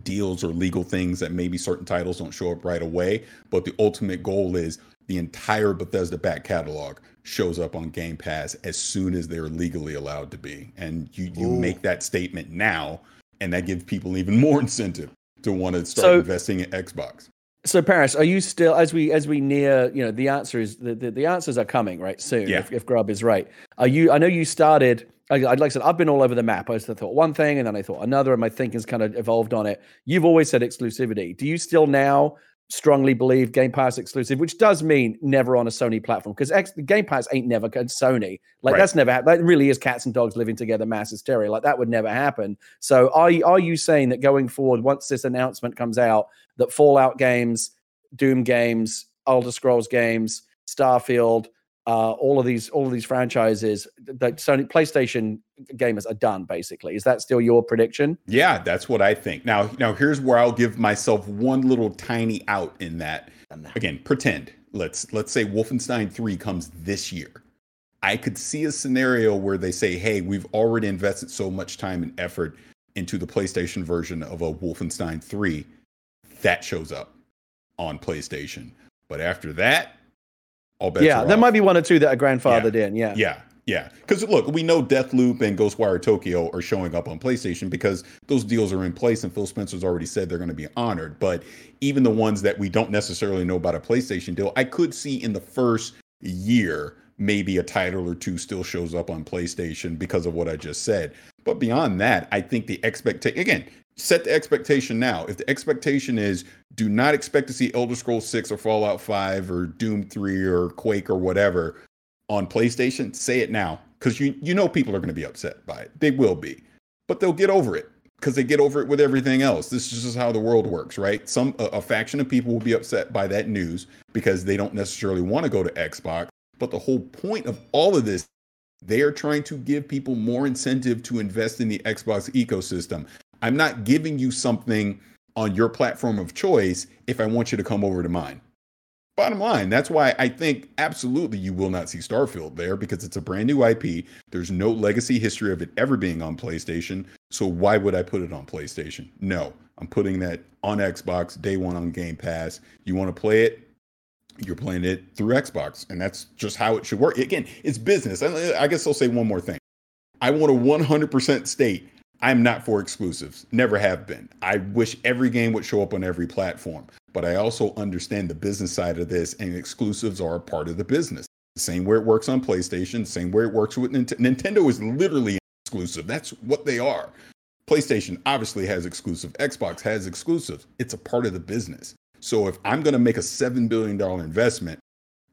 deals or legal things that maybe certain titles don't show up right away, but the ultimate goal is the entire Bethesda back catalog shows up on Game Pass as soon as they're legally allowed to be. And you make that statement now, and that gives people even more incentive to want to start investing in Xbox. So Paris, are you still, as we near, you know, the answer is the answers are coming right soon. Yeah. If Grubb is right, are you? I know you started. Like I said, I've been all over the map. I thought one thing and then I thought another, and my thinking's kind of evolved on it. You've always said exclusivity. Do you still now strongly believe Game Pass exclusive, which does mean never on a Sony platform? Because Game Pass ain't never Sony. Like right. That's never happened. That really is cats and dogs living together, mass hysteria. Like that would never happen. So are you saying that going forward, once this announcement comes out, that Fallout games, Doom games, Elder Scrolls games, Starfield, all of these franchises, that Sony PlayStation gamers are done, basically? Is that still your prediction? Yeah, that's what I think. Now here's where I'll give myself one little tiny out in that. Again, pretend. Let's say Wolfenstein 3 comes this year. I could see a scenario where they say, hey, we've already invested so much time and effort into the PlayStation version of a Wolfenstein 3 that shows up on PlayStation. But after that, yeah, there might be one or two that are grandfathered in. Yeah. Because look, we know Deathloop and Ghostwire Tokyo are showing up on PlayStation because those deals are in place, and Phil Spencer's already said they're going to be honored. But even the ones that we don't necessarily know about a PlayStation deal, I could see in the first year maybe a title or two still shows up on PlayStation because of what I just said. But beyond that, I think the expectation, again, set the expectation now. If the expectation is do not expect to see Elder Scrolls 6 or Fallout 5 or Doom 3 or Quake or whatever on PlayStation, say it now, because you know people are going to be upset by it. They will be, but they'll get over it because they get over it with everything else. This is just how the world works, right? A faction of people will be upset by that news because they don't necessarily want to go to Xbox. But the whole point of all of this, they are trying to give people more incentive to invest in the Xbox ecosystem. I'm not giving you something on your platform of choice if I want you to come over to mine. Bottom line, that's why I think absolutely you will not see Starfield there, because it's a brand new IP. There's no legacy history of it ever being on PlayStation. So why would I put it on PlayStation? No, I'm putting that on Xbox day one on Game Pass. You want to play it? You're playing it through Xbox, and that's just how it should work. Again, it's business. I guess I'll say one more thing. I want to 100% state I'm not for exclusives, never have been. I wish every game would show up on every platform, but I also understand the business side of this, and exclusives are a part of the business. The same way it works on PlayStation, same way it works with Nintendo is literally an exclusive. That's what they are. PlayStation obviously has exclusive. Xbox has exclusives. It's a part of the business. So if I'm going to make a $7 billion investment,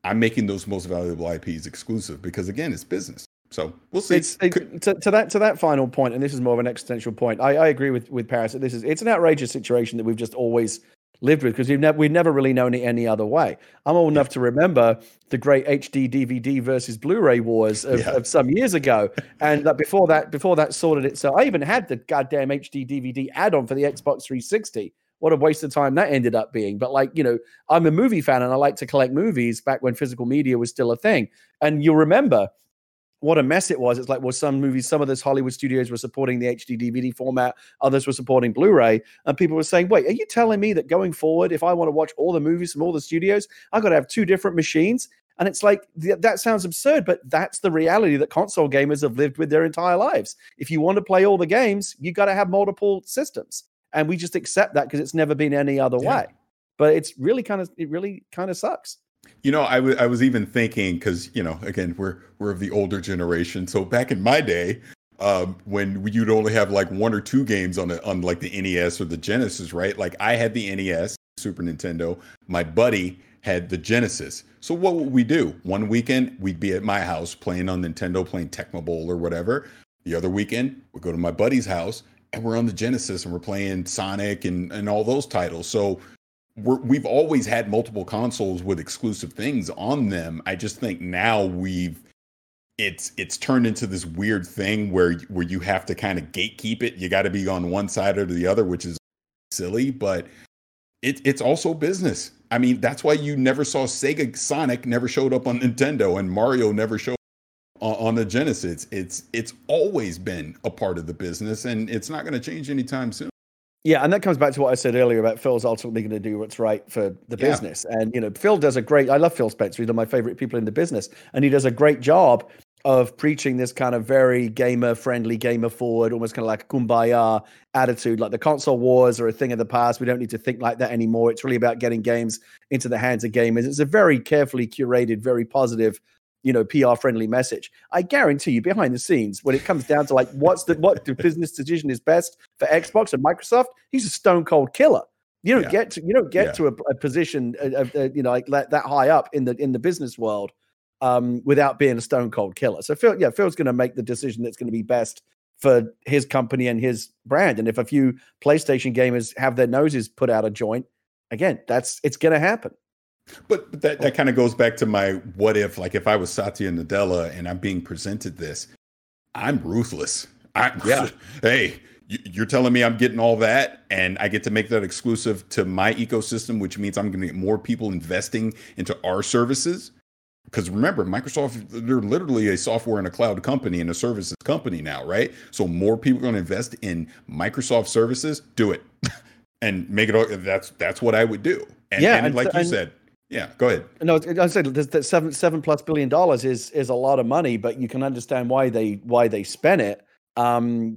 I'm making those most valuable IPs exclusive because, again, it's business. So we'll see. To that final point, and this is more of an existential point, I agree with Paris that it's an outrageous situation that we've just always lived with because we've never really known it any other way. I'm old enough to remember the great HD DVD versus Blu-ray wars of some years ago, and that before that sorted itself. I even had the goddamn HD DVD add-on for the Xbox 360. What a waste of time that ended up being. But like, you know, I'm a movie fan and I like to collect movies back when physical media was still a thing. And you'll remember what a mess it was. It's like, well, some of those Hollywood studios were supporting the HD DVD format. Others were supporting Blu-ray. And people were saying, wait, are you telling me that going forward, if I want to watch all the movies from all the studios, I've got to have two different machines? And it's like, that sounds absurd, but that's the reality that console gamers have lived with their entire lives. If you want to play all the games, you got to have multiple systems. And we just accept that because it's never been any other way. But it really kind of sucks. You know, I was even thinking, because, you know, again, we're of the older generation. So back in my day, when you'd only have like one or two games on like the NES or the Genesis, right? Like I had the NES, Super Nintendo. My buddy had the Genesis. So what would we do? One weekend, we'd be at my house playing on Nintendo, playing Tecmo Bowl or whatever. The other weekend, we'd go to my buddy's house. And we're on the Genesis and we're playing Sonic and all those titles. So we've always had multiple consoles with exclusive things on them. I just think now it's turned into this weird thing where you have to kind of gatekeep it. You got to be on one side or the other, which is silly, but it's also business. I mean, that's why you never saw Sega Sonic never showed up on Nintendo and Mario never showed on the Genesis. It's always been a part of the business, and it's not going to change anytime soon. Yeah, and that comes back to what I said earlier about Phil's ultimately going to do what's right for the business. And, you know, Phil does a great... I love Phil Spencer. He's one of my favorite people in the business. And he does a great job of preaching this kind of very gamer-friendly, gamer-forward, almost kind of like a kumbaya attitude. Like the console wars are a thing of the past. We don't need to think like that anymore. It's really about getting games into the hands of gamers. It's a very carefully curated, very positive, you know, PR-friendly message. I guarantee you, behind the scenes, when it comes down to like what the business decision is best for Xbox and Microsoft, he's a stone cold killer. You don't get to a position, you know, like that high up in the business world without being a stone cold killer. So Phil's going to make the decision that's going to be best for his company and his brand. And if a few PlayStation gamers have their noses put out a joint, again, it's going to happen. But that kind of goes back to my what if, like if I was Satya Nadella and I'm being presented this, I'm ruthless. Hey, you're telling me I'm getting all that and I get to make that exclusive to my ecosystem, which means I'm going to get more people investing into our services. Because remember, Microsoft, they're literally a software and a cloud company and a services company now, right? So more people are going to invest in Microsoft services. Do it and make it all. That's what I would do. And like you said. Yeah, go ahead. No, I said that $7+ billion is a lot of money, but you can understand why they spent it.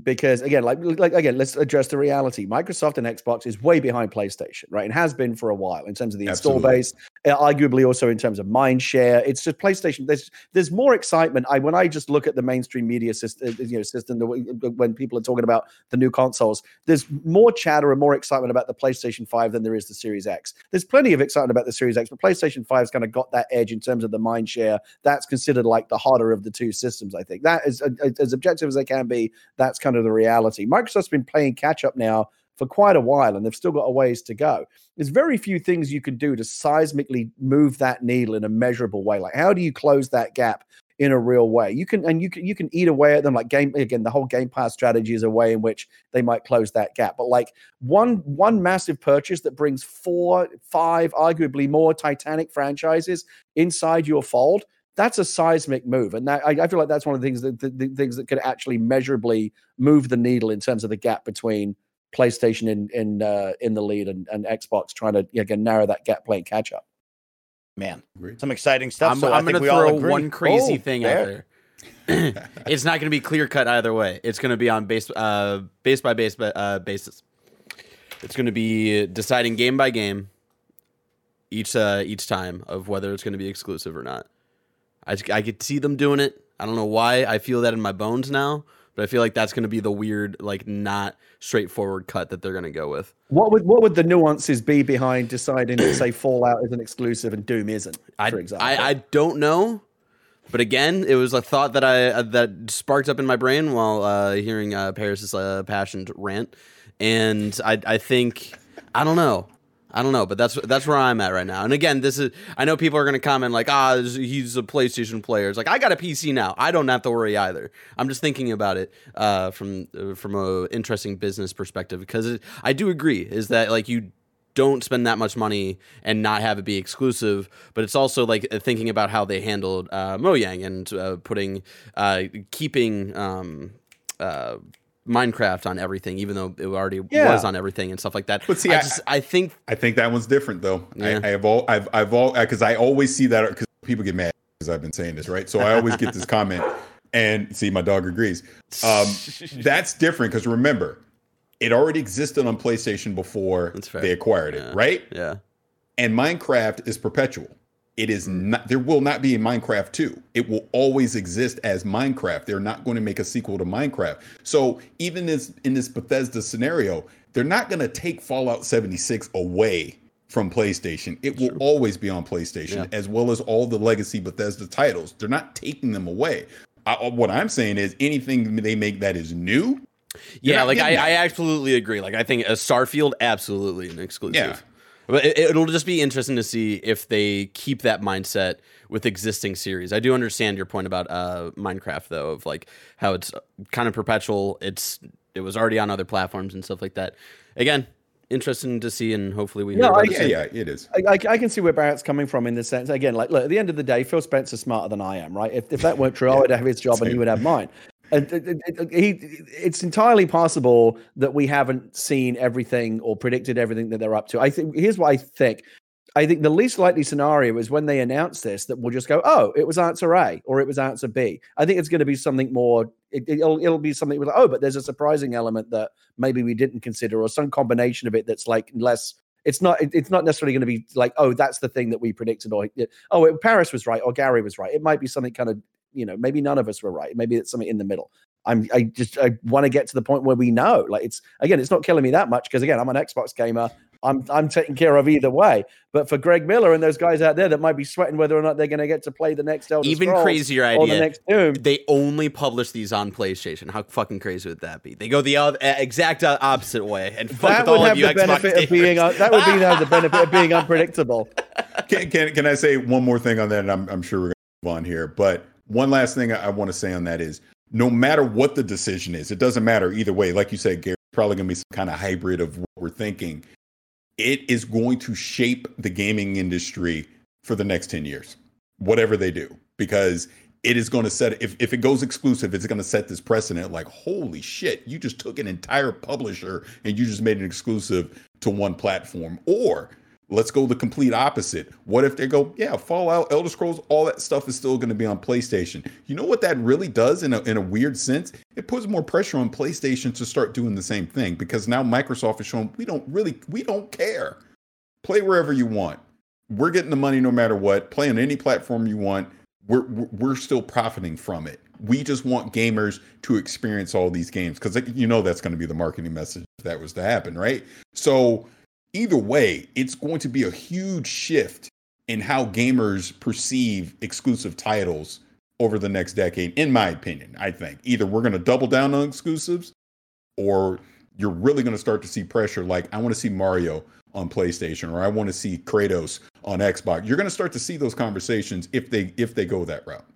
Because again, like let's address the reality. Microsoft and Xbox is way behind PlayStation, right? And has been for a while in terms of the install base, arguably also in terms of mind share. It's just PlayStation. There's more excitement. When I just look at the mainstream media system, when people are talking about the new consoles, there's more chatter and more excitement about the PlayStation 5 than there is the Series X. There's plenty of excitement about the Series X, but PlayStation 5's kind of got that edge in terms of the mind share. That's considered like the hotter of the two systems. I think that is as objective as they can be. That's kind of the reality. Microsoft's been playing catch up now for quite a while, and they've still got a ways to go. There's very few things you can do to seismically move that needle in a measurable way. Like, how do you close that gap in a real way? You can eat away at them. Like the whole Game Pass strategy is a way in which they might close that gap. But like one massive purchase that brings 4, 5, arguably more Titanic franchises inside your fold. That's a seismic move, and that, I feel like that's one of the things that the things that could actually measurably move the needle in terms of the gap between PlayStation in the lead and Xbox trying to narrow that gap playing catch up. Man, some exciting stuff. I'm going to throw one crazy thing out there. It's not going to be clear cut either way. It's going to be on base by base basis. It's going to be deciding game by game each time of whether it's going to be exclusive or not. I could see them doing it. I don't know why I feel that in my bones now, but I feel like that's going to be the weird, like not straightforward cut that they're going to go with. What would the nuances be behind deciding to say Fallout is an exclusive and Doom isn't, for example? I don't know. But again, it was a thought that that sparked up in my brain while hearing Paris's passionate rant. And I think, I don't know, but that's where I'm at right now. And again, this is, I know people are going to comment like, he's a PlayStation player. It's like, I got a PC now. I don't have to worry either. I'm just thinking about it from an interesting business perspective, because I do agree is that like you don't spend that much money and not have it be exclusive, but it's also like thinking about how they handled Mojang and keeping Minecraft on everything, even though it already was on everything and stuff like that. But see, I think that one's different though. Yeah. I've because I always see that, because people get mad because I've been saying this, right? So I always get this comment, and see, my dog agrees. That's different, because remember, it already existed on PlayStation before they acquired it, right? Yeah. And Minecraft is perpetual. It is not. There will not be a Minecraft 2. It will always exist as Minecraft. They're not going to make a sequel to Minecraft. So even in this Bethesda scenario, they're not going to take Fallout 76 away from PlayStation. It will always be on PlayStation, as well as all the legacy Bethesda titles. They're not taking them away. What I'm saying is anything they make that is new. Yeah, like I absolutely agree. Like I think a Starfield, absolutely an exclusive. Yeah. But it'll just be interesting to see if they keep that mindset with existing series. I do understand your point about Minecraft, though, of like how it's kind of perpetual. It was already on other platforms and stuff like that. Again, interesting to see, and hopefully we it is. I can see where Barrett's coming from in the sense, again, like, look, at the end of the day, Phil Spencer's smarter than I am, right? If that weren't true, I would have his job and he would have mine. And it's entirely possible that we haven't seen everything or predicted everything that they're up to. Here's what I think. I think the least likely scenario is when they announce this that we'll just go, oh, it was answer A or it was answer B. I think it's going to be something more. It'll be something like, oh, but there's a surprising element that maybe we didn't consider, or some combination of it that's like less. It's not necessarily going to be like, oh, that's the thing that we predicted, or oh, Paris was right or Gary was right. It might be something kind of, maybe none of us were right. Maybe it's something in the middle. I want to get to the point where we know. Like, it's not killing me that much because, again, I'm an Xbox gamer. I'm taken care of either way. But for Greg Miller and those guys out there that might be sweating whether or not they're going to get to play the next Elder Scrolls, even crazier idea, or the next Doom. They only publish these on PlayStation. How fucking crazy would that be? They go the exact opposite way and fuck with all of you Xbox gamers. That would be the benefit of being unpredictable. Can I say one more thing on that? And I'm sure we're going to move on here. But one last thing I want to say on that is, no matter what the decision is, it doesn't matter either way. Like you said, Gary, probably going to be some kind of hybrid of what we're thinking. It is going to shape the gaming industry for the next 10 years, whatever they do, because it is going to set, if it goes exclusive, it's going to set this precedent like, holy shit, you just took an entire publisher and you just made it exclusive to one platform. Or let's go the complete opposite. What if they go, yeah, Fallout, Elder Scrolls, all that stuff is still going to be on PlayStation. You know what that really does in a weird sense? It puts more pressure on PlayStation to start doing the same thing, because now Microsoft is showing we don't care. Play wherever you want. We're getting the money no matter what. Play on any platform you want. We're still profiting from it. We just want gamers to experience all these games, because that's going to be the marketing message if that was to happen, right? So either way, it's going to be a huge shift in how gamers perceive exclusive titles over the next decade, in my opinion. I think either we're going to double down on exclusives, or you're really going to start to see pressure like, I want to see Mario on PlayStation, or I want to see Kratos on Xbox. You're going to start to see those conversations if they go that route.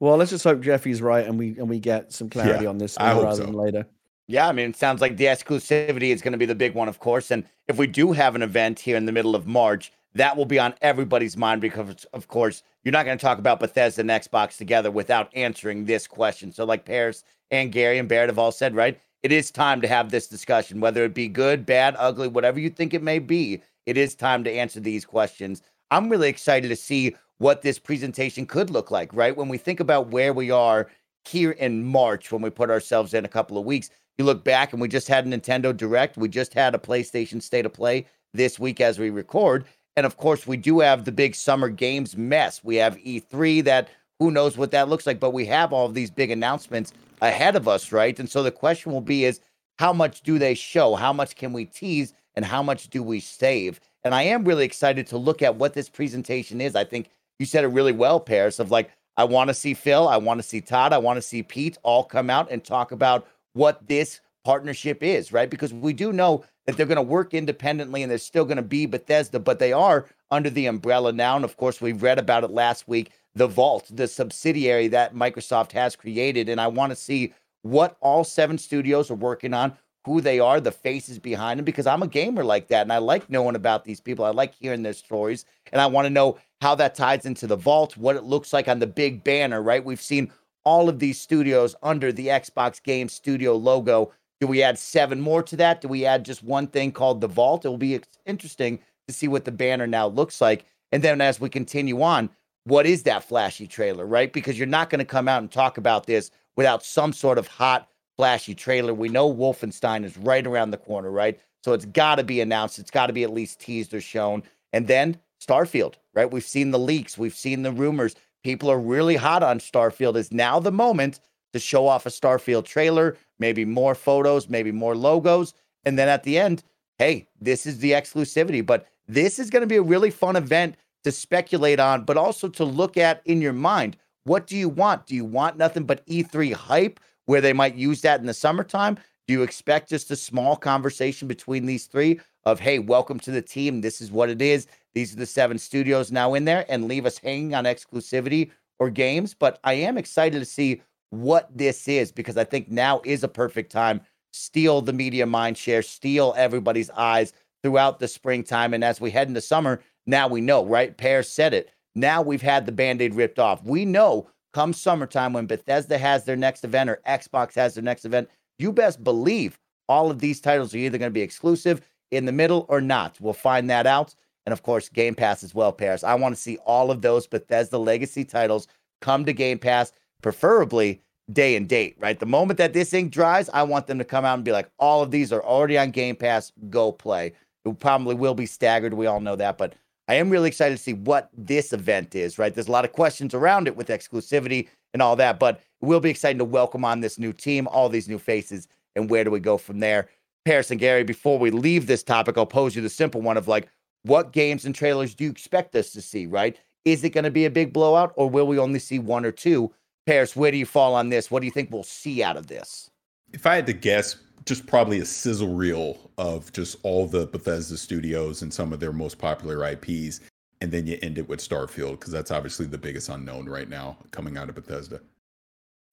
Well, let's just hope Jeffy's right and we get some clarity on this sooner rather than later. Yeah, I mean, it sounds like the exclusivity is going to be the big one, of course. And if we do have an event here in the middle of March, that will be on everybody's mind because, of course, you're not going to talk about Bethesda and Xbox together without answering this question. So like Paris and Gary and Barrett have all said, right, it is time to have this discussion, whether it be good, bad, ugly, whatever you think it may be. It is time to answer these questions. I'm really excited to see what this presentation could look like, right? When we think about where we are here in March, when we put ourselves in a couple of weeks, you look back and we just had a Nintendo Direct. We just had a PlayStation State of Play this week as we record. And of course, we do have the big summer games mess. We have E3, that who knows what that looks like, but we have all of these big announcements ahead of us, right? And so the question will be is, how much do they show? How much can we tease? And how much do we save? And I am really excited to look at what this presentation is. I think you said it really well, Paris, of like, I want to see Phil, I want to see Todd, I want to see Pete all come out and talk about what this partnership is, right? Because we do know that they're going to work independently and they're still going to be Bethesda, but they are under the umbrella now. And of course, we've read about it last week, the Vault, the subsidiary that Microsoft has created. And I want to see what all 7 studios are working on, who they are, the faces behind them, because I'm a gamer like that. And I like knowing about these people. I like hearing their stories. And I want to know how that ties into the Vault, what it looks like on the big banner, right? We've seen all of these studios under the Xbox Game Studio logo. Do we add 7 more to that? Do we add just one thing called the Vault? It will be interesting to see what the banner now looks like. And then as we continue on, what is that flashy trailer, right? Because you're not going to come out and talk about this without some sort of hot, flashy trailer. We know Wolfenstein is right around the corner, right? So it's got to be announced. It's got to be at least teased or shown. And then Starfield, right? We've seen the leaks. We've seen the rumors. People are really hot on Starfield. Is now the moment to show off a Starfield trailer, maybe more photos, maybe more logos. And then at the end, hey, this is the exclusivity. But this is going to be a really fun event to speculate on, but also to look at in your mind. What do you want? Do you want nothing but E3 hype, where they might use that in the summertime? Do you expect just a small conversation between these 3 of, hey, welcome to the team. This is what it is. These are the 7 studios now in there, and leave us hanging on exclusivity or games. But I am excited to see what this is, because I think now is a perfect time steal the media mindshare, steal everybody's eyes throughout the springtime. And as we head into summer, now we know, right? Pears said it. Now we've had the Band-Aid ripped off. We know come summertime when Bethesda has their next event or Xbox has their next event, you best believe all of these titles are either going to be exclusive in the middle or not. We'll find that out. And of course, Game Pass as well, Paris. I want to see all of those Bethesda legacy titles come to Game Pass, preferably day and date, right? The moment that this ink dries, I want them to come out and be like, all of these are already on Game Pass, go play. It probably will be staggered. We all know that, but I am really excited to see what this event is, right? There's a lot of questions around it with exclusivity and all that, but it will be exciting to welcome on this new team, all these new faces, and where do we go from there? Paris and Gary, before we leave this topic, I'll pose you the simple one of like, what games and trailers do you expect us to see, right? Is it going to be a big blowout, or will we only see one or two? Paris, where do you fall on this? What do you think we'll see out of this? If I had to guess, just probably a sizzle reel of just all the Bethesda studios and some of their most popular IPs. And then you end it with Starfield, because that's obviously the biggest unknown right now coming out of Bethesda.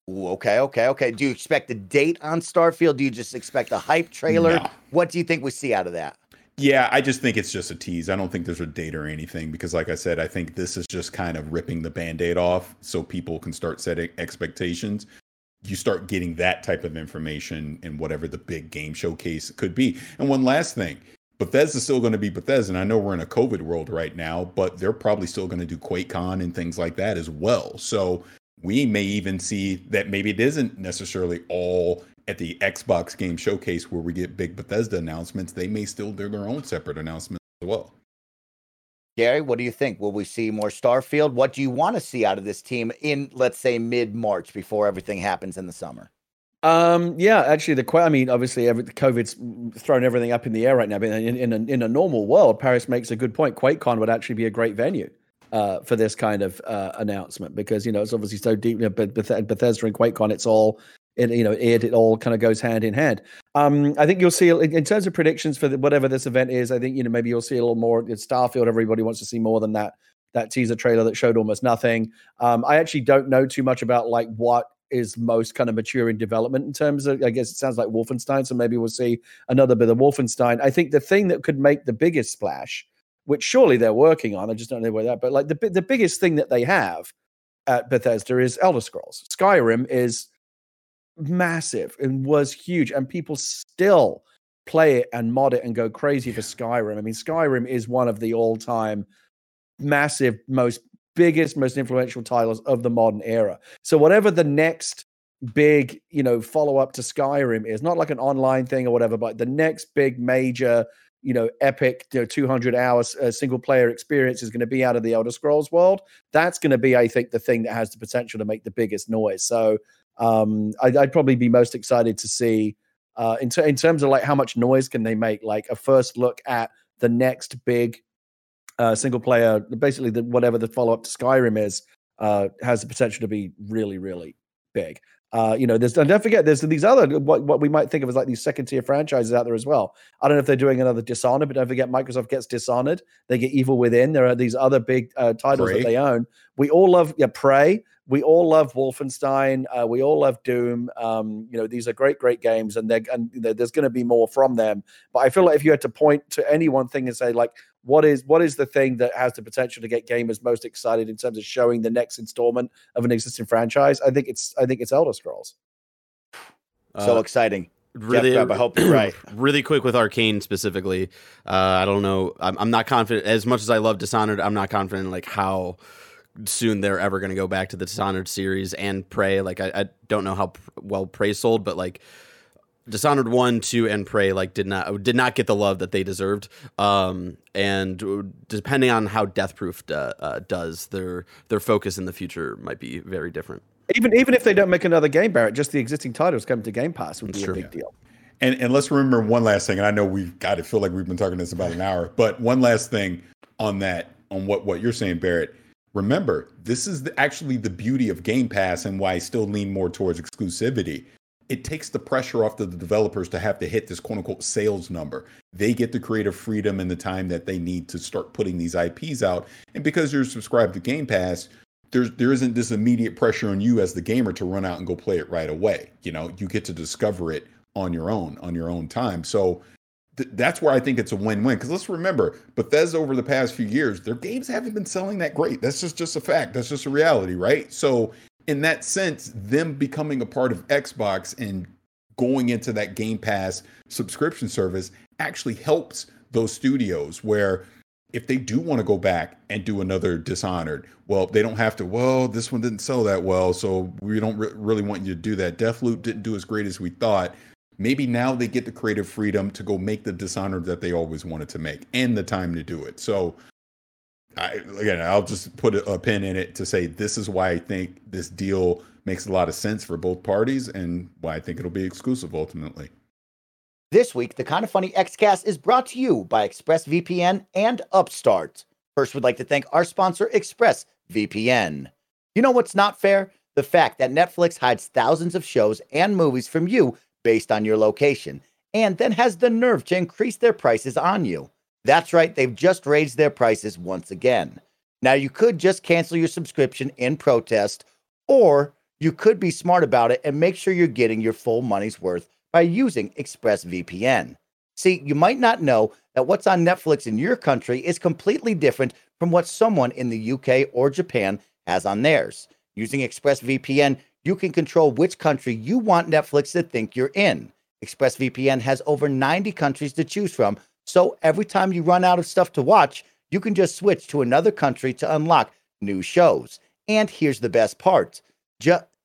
Ooh, okay. Do you expect a date on Starfield? Do you just expect a hype trailer? No. What do you think we see out of that? Yeah, I just think it's just a tease. I don't think there's a date or anything because, like I said, I think this is just kind of ripping the Band-Aid off so people can start setting expectations. You start getting that type of information in whatever the big game showcase could be. And one last thing, Bethesda's still going to be Bethesda. And I know we're in a COVID world right now, but they're probably still going to do QuakeCon and things like that as well. So we may even see that maybe it isn't necessarily all at the Xbox game showcase where we get big Bethesda announcements. They may still do their own separate announcements as well. Gary, what do you think? Will we see more Starfield? What do you want to see out of this team in, let's say, mid-March before everything happens in the summer? Yeah, actually, obviously, COVID's thrown everything up in the air right now. But in a normal world, Paris makes a good point. QuakeCon would actually be a great venue for this kind of announcement because, you know, it's obviously so deep. Bethesda and QuakeCon, it's all... It all kind of goes hand in hand. I think you'll see, in terms of predictions for whatever this event is, I think, maybe you'll see a little more. It's Starfield, everybody wants to see more than that teaser trailer that showed almost nothing. I actually don't know too much about like what is most kind of mature in development in terms of, I guess it sounds like Wolfenstein, so maybe we'll see another bit of Wolfenstein. I think the thing that could make the biggest splash, which surely they're working on, I just don't know where that, but like the biggest thing that they have at Bethesda is Elder Scrolls. Skyrim is massive and was huge, and people still play it and mod it and go crazy for Skyrim. I mean, Skyrim is one of the all-time massive, most biggest, most influential titles of the modern era. So whatever the next big, follow-up to Skyrim is, not like an online thing or whatever, but the next big major, epic, 200-hour single-player experience is going to be out of the Elder Scrolls world. That's going to be, I think, the thing that has the potential to make the biggest noise. So I'd probably be most excited to see in terms of like how much noise can they make, like a first look at the next big single player, basically whatever the follow-up to Skyrim is, has the potential to be really, really big. And don't forget, there's these other, what we might think of as like these second tier franchises out there as well. I don't know if they're doing another Dishonored, but don't forget Microsoft gets Dishonored. They get Evil Within. There are these other big titles that they own. We all love Prey. We all love Wolfenstein. We all love Doom. These are great, great games, and there's going to be more from them. But I feel like if you had to point to any one thing and say like, what is the thing that has the potential to get gamers most excited in terms of showing the next installment of an existing franchise? I think it's Elder Scrolls. So exciting. Really, Jeff, I hope you're right. Really quick with Arcane specifically. I don't know. I'm not confident. As much as I love Dishonored, I'm not confident in like how soon they're ever going to go back to the Dishonored series and Prey. Like I don't know how well Prey sold, but like Dishonored 1, 2, and Prey like did not get the love that they deserved. And depending on how Deathproof does, their focus in the future might be very different. Even if they don't make another game, Barrett, just the existing titles coming to Game Pass would be a big deal. And let's remember one last thing. And I know I feel like we've been talking this about an hour, but one last thing on that, on what you're saying, Barrett. Remember, this is actually the beauty of Game Pass and why I still lean more towards exclusivity. It takes the pressure off the developers to have to hit this quote-unquote sales number. They get the creative freedom and the time that they need to start putting these IPs out. And because you're subscribed to Game Pass, there isn't this immediate pressure on you as the gamer to run out and go play it right away. You get to discover it on your own time. So that's where I think it's a win-win. Because let's remember, Bethesda over the past few years, their games haven't been selling that great. That's just a fact. That's just a reality, right? So in that sense, them becoming a part of Xbox and going into that Game Pass subscription service actually helps those studios where if they do want to go back and do another Dishonored, well, they don't have to, well, this one didn't sell that well, so we don't really want you to do that. Deathloop didn't do as great as we thought. Maybe now they get the creative freedom to go make the Dishonored that they always wanted to make and the time to do it. So I'll just put a pin in it to say this is why I think this deal makes a lot of sense for both parties and why I think it'll be exclusive ultimately. This week, The Kind of Funny X-Cast is brought to you by ExpressVPN and Upstart. First, we'd like to thank our sponsor, ExpressVPN. You know what's not fair? The fact that Netflix hides thousands of shows and movies from you based on your location, and then has the nerve to increase their prices on you. That's right, they've just raised their prices once again. Now, you could just cancel your subscription in protest, or you could be smart about it and make sure you're getting your full money's worth by using ExpressVPN. See, you might not know that what's on Netflix in your country is completely different from what someone in the UK or Japan has on theirs. Using ExpressVPN, you can control which country you want Netflix to think you're in. ExpressVPN has over 90 countries to choose from, so every time you run out of stuff to watch, you can just switch to another country to unlock new shows. And here's the best part.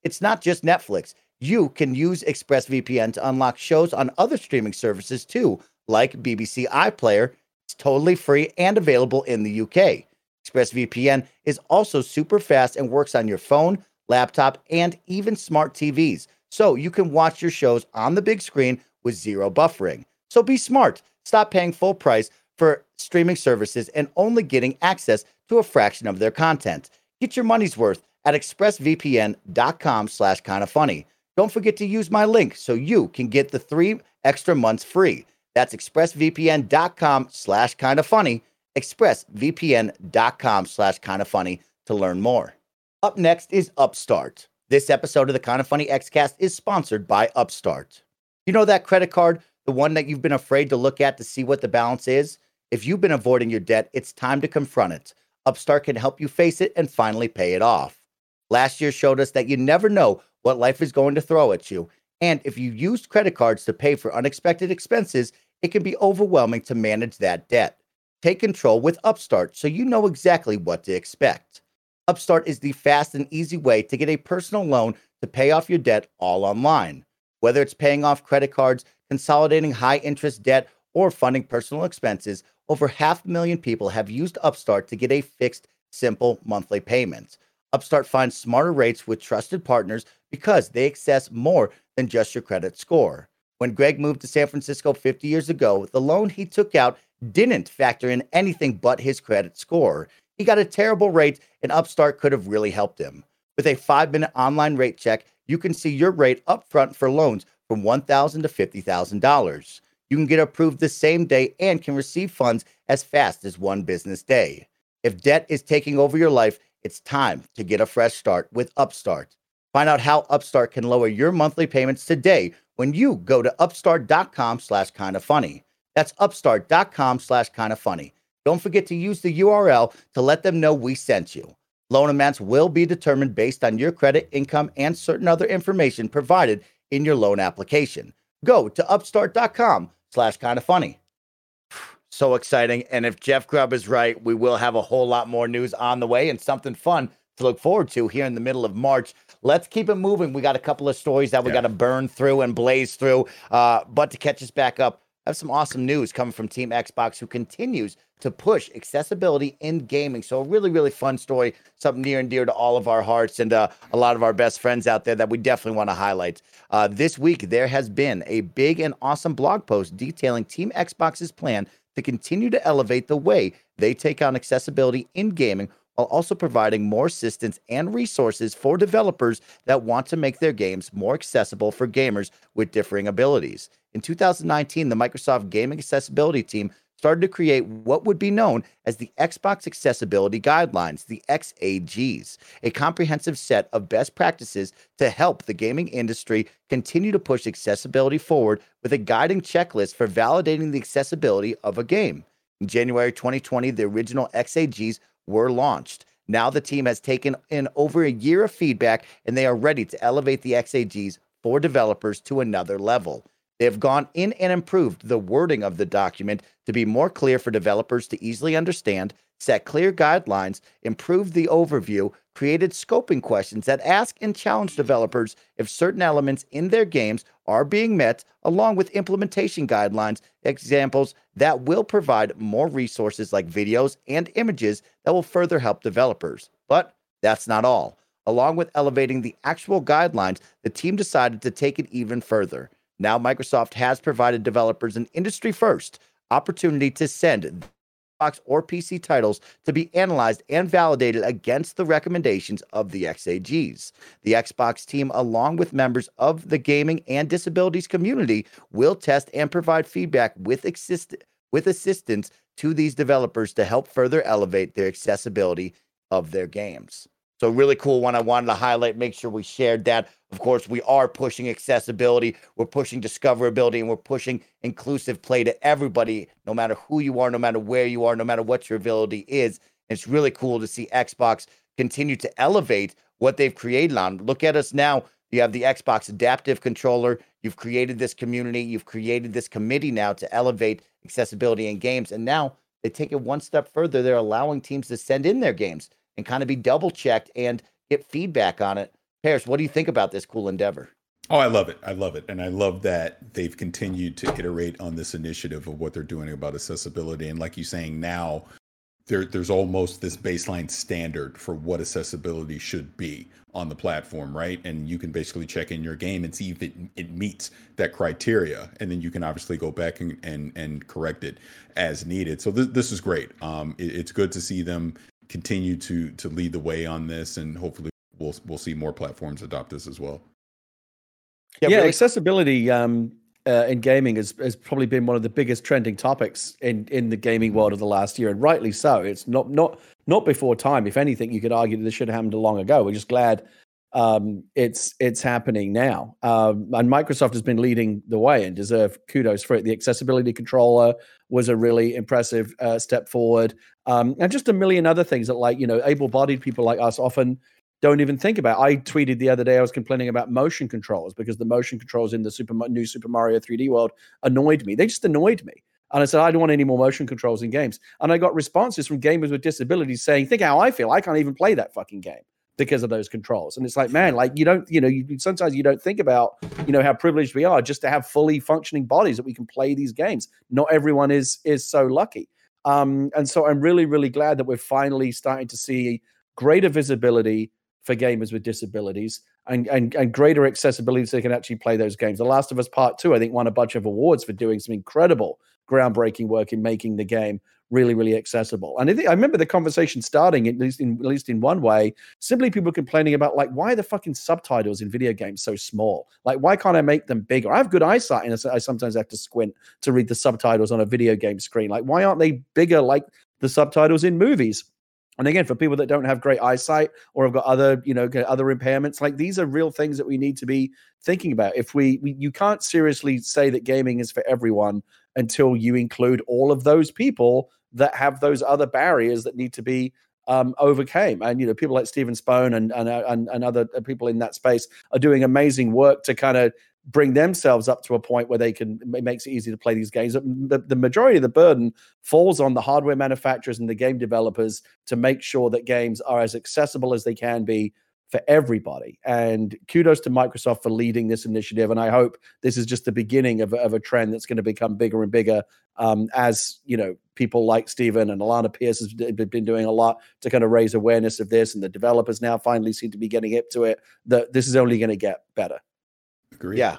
It's not just Netflix. You can use ExpressVPN to unlock shows on other streaming services too, like BBC iPlayer. It's totally free and available in the UK. ExpressVPN is also super fast and works on your phone, laptop, and even smart TVs. So you can watch your shows on the big screen with zero buffering. So be smart. Stop paying full price for streaming services and only getting access to a fraction of their content. Get your money's worth at expressvpn.com/kindafunny. Don't forget to use my link so you can get the 3 extra months free. That's expressvpn.com/kindafunny, expressvpn.com/kindafunny to learn more. Up next is Upstart. This episode of the Kind of Funny X-Cast is sponsored by Upstart. You know that credit card, the one that you've been afraid to look at to see what the balance is? If you've been avoiding your debt, it's time to confront it. Upstart can help you face it and finally pay it off. Last year showed us that you never know what life is going to throw at you, and if you used credit cards to pay for unexpected expenses, it can be overwhelming to manage that debt. Take control with Upstart so you know exactly what to expect. Upstart is the fast and easy way to get a personal loan to pay off your debt all online. Whether it's paying off credit cards, consolidating high-interest debt, or funding personal expenses, over 500,000 people have used Upstart to get a fixed, simple monthly payment. Upstart finds smarter rates with trusted partners because they access more than just your credit score. When Greg moved to San Francisco 50 years ago, the loan he took out didn't factor in anything but his credit score. He got a terrible rate, and Upstart could have really helped him. With a 5-minute online rate check, you can see your rate upfront for loans from $1,000 to $50,000. You can get approved the same day and can receive funds as fast as one business day. If debt is taking over your life, it's time to get a fresh start with Upstart. Find out how Upstart can lower your monthly payments today when you go to upstart.com/kindafunny. That's upstart.com/kindafunny. Don't forget to use the URL to let them know we sent you. Loan amounts will be determined based on your credit, income, and certain other information provided in your loan application. Go to upstart.com/kindafunny. So exciting. And if Jeff Grubb is right, we will have a whole lot more news on the way and something fun to look forward to here in the middle of March. Let's keep it moving. We got a couple of stories that we got to burn through and blaze through. But to catch us back up, I have some awesome news coming from Team Xbox, who continues to push accessibility in gaming. So a really, really fun story, something near and dear to all of our hearts and a lot of our best friends out there that we definitely want to highlight. This week, there has been a big and awesome blog post detailing Team Xbox's plan to continue to elevate the way they take on accessibility in gaming while also providing more assistance and resources for developers that want to make their games more accessible for gamers with differing abilities. In 2019, the Microsoft Gaming Accessibility Team started to create what would be known as the Xbox Accessibility Guidelines, the XAGs, a comprehensive set of best practices to help the gaming industry continue to push accessibility forward with a guiding checklist for validating the accessibility of a game. In January 2020, the original XAGs were launched. Now the team has taken in over a year of feedback, and they are ready to elevate the XAGs for developers to another level. They have gone in and improved the wording of the document to be more clear for developers to easily understand, set clear guidelines, improved the overview, created scoping questions that ask and challenge developers if certain elements in their games are being met, along with implementation guidelines, examples that will provide more resources like videos and images that will further help developers. But that's not all. Along with elevating the actual guidelines, the team decided to take it even further. Now Microsoft has provided developers an industry-first opportunity to send Xbox or PC titles to be analyzed and validated against the recommendations of the XAGs. The Xbox team, along with members of the gaming and disabilities community, will test and provide feedback with assistance to these developers to help further elevate their accessibility of their games. So really cool one I wanted to highlight, make sure we shared that. Of course, we are pushing accessibility, we're pushing discoverability, and we're pushing inclusive play to everybody, no matter who you are, no matter where you are, no matter what your ability is. And it's really cool to see Xbox continue to elevate what they've created on. Look at us now. You have the Xbox Adaptive Controller. You've created this community. You've created this committee now to elevate accessibility in games. And now they take it one step further. They're allowing teams to send in their games and kind of be double checked and get feedback on it. Paris, what do you think about this cool endeavor? Oh, I love it. I love it. And I love that they've continued to iterate on this initiative of what they're doing about accessibility. And like you're saying, now there's almost this baseline standard for what accessibility should be on the platform, right? And you can basically check in your game and see if it meets that criteria. And then you can obviously go back and correct it as needed. So this is great. It's good to see them continue to lead the way on this, and hopefully we'll see more platforms adopt this as well. Yeah, really. Accessibility in gaming has probably been one of the biggest trending topics in the gaming world of the last year, and rightly so. It's not before time. If anything, you could argue that this should have happened long ago. We're just glad it's happening now. And Microsoft has been leading the way and deserve kudos for it. The accessibility controller was a really impressive step forward. And just a million other things that, like, you know, able-bodied people like us often don't even think about. I tweeted the other day, I was complaining about motion controls because the motion controls in the new Super Mario 3D world annoyed me. They just annoyed me. And I said, I don't want any more motion controls in games. And I got responses from gamers with disabilities saying, think how I feel. I can't even play that fucking game because of those controls. And it's like, man, like, you don't, you know, sometimes you don't think about, you know, how privileged we are just to have fully functioning bodies that we can play these games. Not everyone is so lucky. And so I'm really, really glad that we're finally starting to see greater visibility for gamers with disabilities and greater accessibility so they can actually play those games. The Last of Us Part 2, I think, won a bunch of awards for doing some incredible groundbreaking work in making the game really, really accessible. And I remember the conversation starting, at least in one way, simply people complaining about, like, why are the fucking subtitles in video games so small? Like, why can't I make them bigger? I have good eyesight, and I sometimes have to squint to read the subtitles on a video game screen. Like, why aren't they bigger like the subtitles in movies? And again, for people that don't have great eyesight or have got other impairments, like, these are real things that we need to be thinking about. If you can't seriously say that gaming is for everyone until you include all of those people that have those other barriers that need to be overcame. And, you know, people like Stephen Spohn and other people in that space are doing amazing work to kind of bring themselves up to a point where it makes it easy to play these games. The majority of the burden falls on the hardware manufacturers and the game developers to make sure that games are as accessible as they can be for everybody. And kudos to Microsoft for leading this initiative. And I hope this is just the beginning of a trend that's going to become bigger and bigger as, you know, people like Stephen and Alana Pierce has been doing a lot to kind of raise awareness of this. And the developers now finally seem to be getting hip to it, that this is only going to get better. Agreed. Yeah,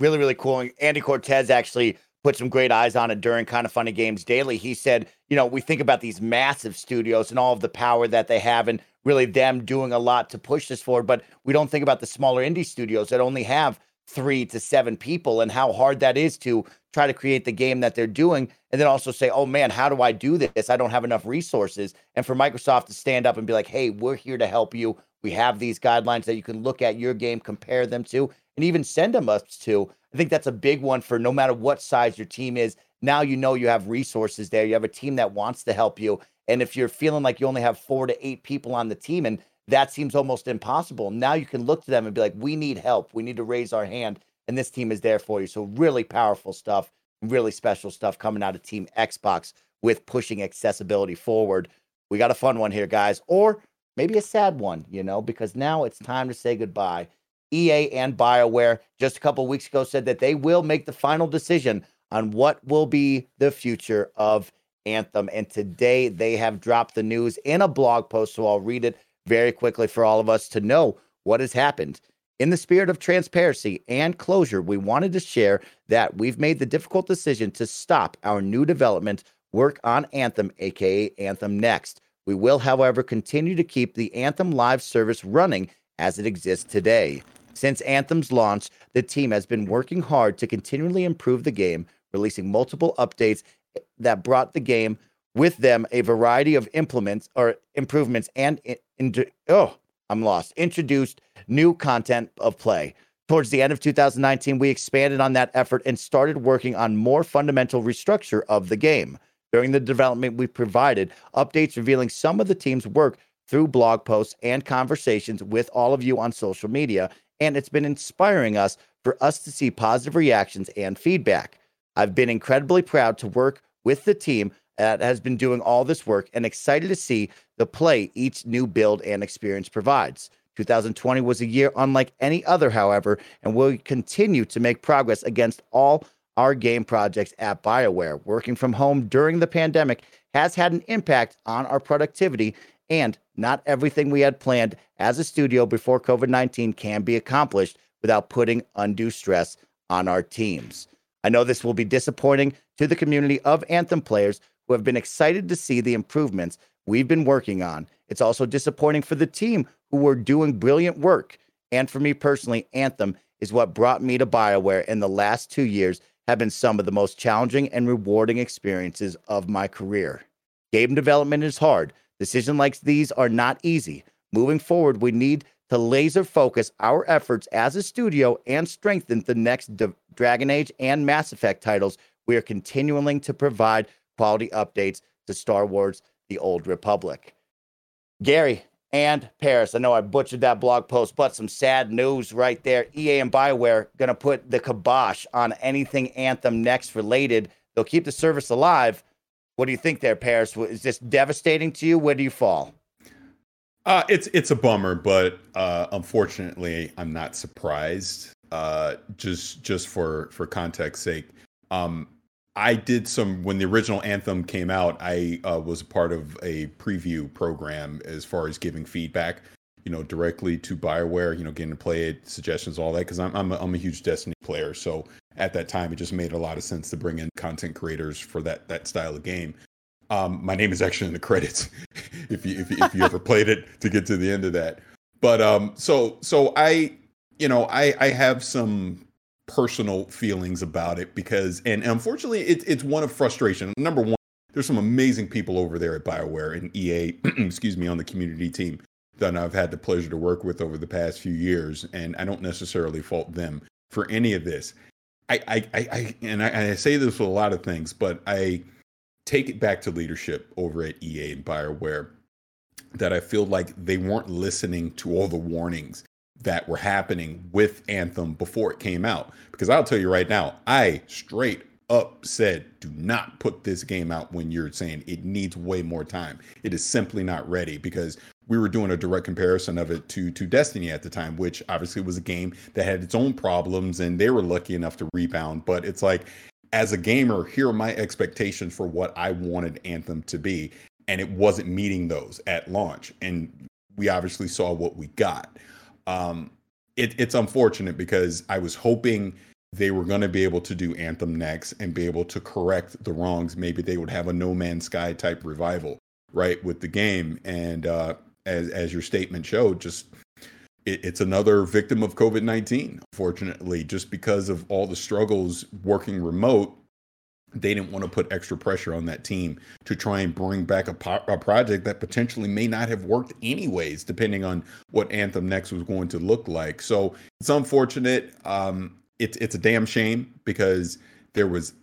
really, really cool. Andy Cortez actually put some great eyes on it during Kind of Funny Games Daily. He said, you know, we think about these massive studios and all of the power that they have and really them doing a lot to push this forward, but we don't think about the smaller indie studios that only have 3 to 7 people and how hard that is to try to create the game that they're doing. And then also say, oh man, how do I do this? I don't have enough resources. And for Microsoft to stand up and be like, hey, we're here to help you. We have these guidelines that you can look at your game, compare them to, and even send them us to. I think that's a big one for no matter what size your team is. Now you know you have resources there. You have a team that wants to help you. And if you're feeling like you only have 4 to 8 people on the team and that seems almost impossible, now you can look to them and be like, we need help. We need to raise our hand. And this team is there for you. So really powerful stuff, really special stuff coming out of Team Xbox with pushing accessibility forward. We got a fun one here, guys, or maybe a sad one, you know, because now it's time to say goodbye. EA and BioWare just a couple of weeks ago said that they will make the final decision on what will be the future of Anthem. And today they have dropped the news in a blog post. So I'll read it very quickly for all of us to know what has happened. In the spirit of transparency and closure, we wanted to share that we've made the difficult decision to stop our new development work on Anthem, aka Anthem Next. We will, however, continue to keep the Anthem Live service running as it exists today. Since Anthem's launch, the team has been working hard to continually improve the game, releasing multiple updates that brought the game with them a variety of improvements and introduced new content of play. Towards the end of 2019, we expanded on that effort and started working on more fundamental restructure of the game. During the development, we provided updates revealing some of the team's work through blog posts and conversations with all of you on social media, and it's been inspiring us for us to see positive reactions and feedback. I've been incredibly proud to work with the team that has been doing all this work and excited to see the play each new build and experience provides. 2020 was a year unlike any other, however, and we'll continue to make progress against all our game projects at BioWare. Working from home during the pandemic has had an impact on our productivity, and not everything we had planned as a studio before COVID-19 can be accomplished without putting undue stress on our teams. I know this will be disappointing to the community of Anthem players who have been excited to see the improvements we've been working on. It's also disappointing for the team who were doing brilliant work. And for me personally, Anthem is what brought me to BioWare, and the last 2 years have been some of the most challenging and rewarding experiences of my career. Game development is hard. Decisions like these are not easy. Moving forward, we need to laser focus our efforts as a studio and strengthen the next Dragon Age and Mass Effect titles. We are continuing to provide quality updates to Star Wars: The Old Republic. Gary and Paris, I know I butchered that blog post, but some sad news right there. EA and BioWare going to put the kibosh on anything Anthem Next related. They'll keep the service alive. What do you think there, Paris? Is this devastating to you? Where do you fall? It's a bummer, but unfortunately, I'm not surprised. Just for context sake, I did when the original Anthem came out, I was a part of a preview program as far as giving feedback, directly to BioWare, getting to play it, suggestions, all that, because I'm a huge Destiny player. So at that time, it just made a lot of sense to bring in content creators for that style of game. My name is actually in the credits if you ever played it to get to the end of that. But so I, I have some personal feelings about it because, and unfortunately, it's one of frustration. Number one, there's some amazing people over there at BioWare and EA, excuse me, on the community team that I've had the pleasure to work with over the past few years. And I don't necessarily fault them for any of this. I say this with a lot of things, but I take it back to leadership over at EA and BioWare that I feel like they weren't listening to all the warnings that were happening with Anthem before it came out. Because I'll tell you right now, I straight up said, do not put this game out when you're saying it needs way more time. It is simply not ready, because we were doing a direct comparison of it to Destiny at the time, which obviously was a game that had its own problems and they were lucky enough to rebound. But it's like, as a gamer, here are my expectations for what I wanted Anthem to be, and it wasn't meeting those at launch. And we obviously saw what we got. It's unfortunate because I was hoping they were going to be able to do Anthem Next and be able to correct the wrongs. Maybe they would have a No Man's Sky type revival, right, with the game. And as your statement showed, just it's another victim of COVID-19, unfortunately, just because of all the struggles working remote. They didn't want to put extra pressure on that team to try and bring back a project that potentially may not have worked anyways, depending on what Anthem Next was going to look like. So it's unfortunate. It's a damn shame because there was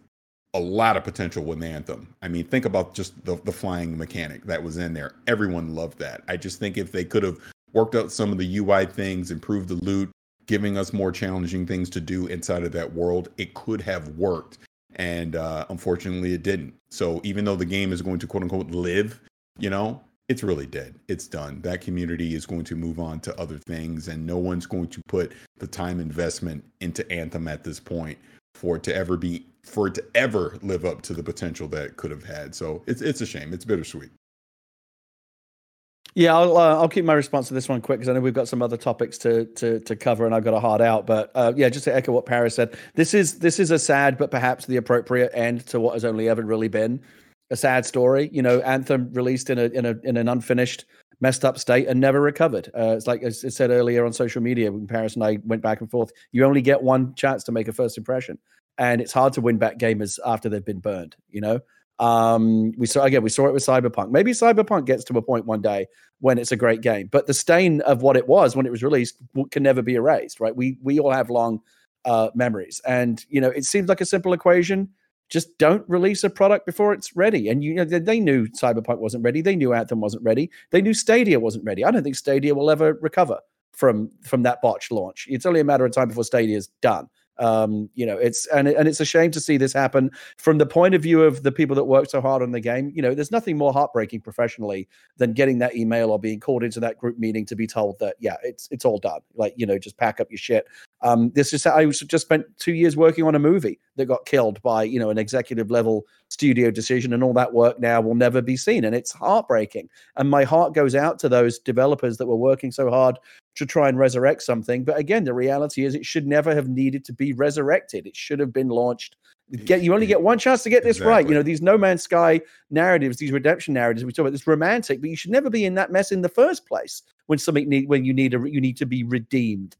a lot of potential with Anthem. I mean, think about just the flying mechanic that was in there. Everyone loved that. I just think if they could have worked out some of the UI things, improved the loot, giving us more challenging things to do inside of that world, it could have worked. And unfortunately, it didn't. So even though the game is going to, quote unquote, live, you know, it's really dead. It's done. That community is going to move on to other things. And no one's going to put the time investment into Anthem at this point for it to ever live up to the potential that it could have had. So it's a shame. It's bittersweet. Yeah, I'll keep my response to this one quick because I know we've got some other topics to cover and I've got a hard out. But yeah, just to echo what Paris said, this is a sad but perhaps the appropriate end to what has only ever really been a sad story. You know, Anthem released in an unfinished, messed up state and never recovered. It's like I said earlier on social media when Paris and I went back and forth. You only get one chance to make a first impression, and it's hard to win back gamers after they've been burned. You know. We saw it with Cyberpunk. Maybe Cyberpunk gets to a point one day when it's a great game, but the stain of what it was when it was released can never be erased, right? We all have long memories, and you know it seems like a simple equation. Just don't release a product before it's ready. And you know they knew Cyberpunk wasn't ready. They knew Anthem wasn't ready. They knew Stadia wasn't ready. I don't think Stadia will ever recover from that botched launch. It's only a matter of time before Stadia is done. You know, it's a shame to see this happen from the point of view of the people that work so hard on the game. You know, there's nothing more heartbreaking professionally than getting that email or being called into that group meeting to be told that, yeah, it's all done. Like, you know, just pack up your shit. I just spent 2 years working on a movie that got killed by, you know, an executive level studio decision, and all that work now will never be seen. And it's heartbreaking. And my heart goes out to those developers that were working so hard to try and resurrect something. But again, the reality is it should never have needed to be resurrected. It should have been launched. You only get one chance to get this exactly right. You know, these No Man's Sky narratives, these redemption narratives we talk about, this romantic, but you should never be in that mess in the first place when you need to be redeemed.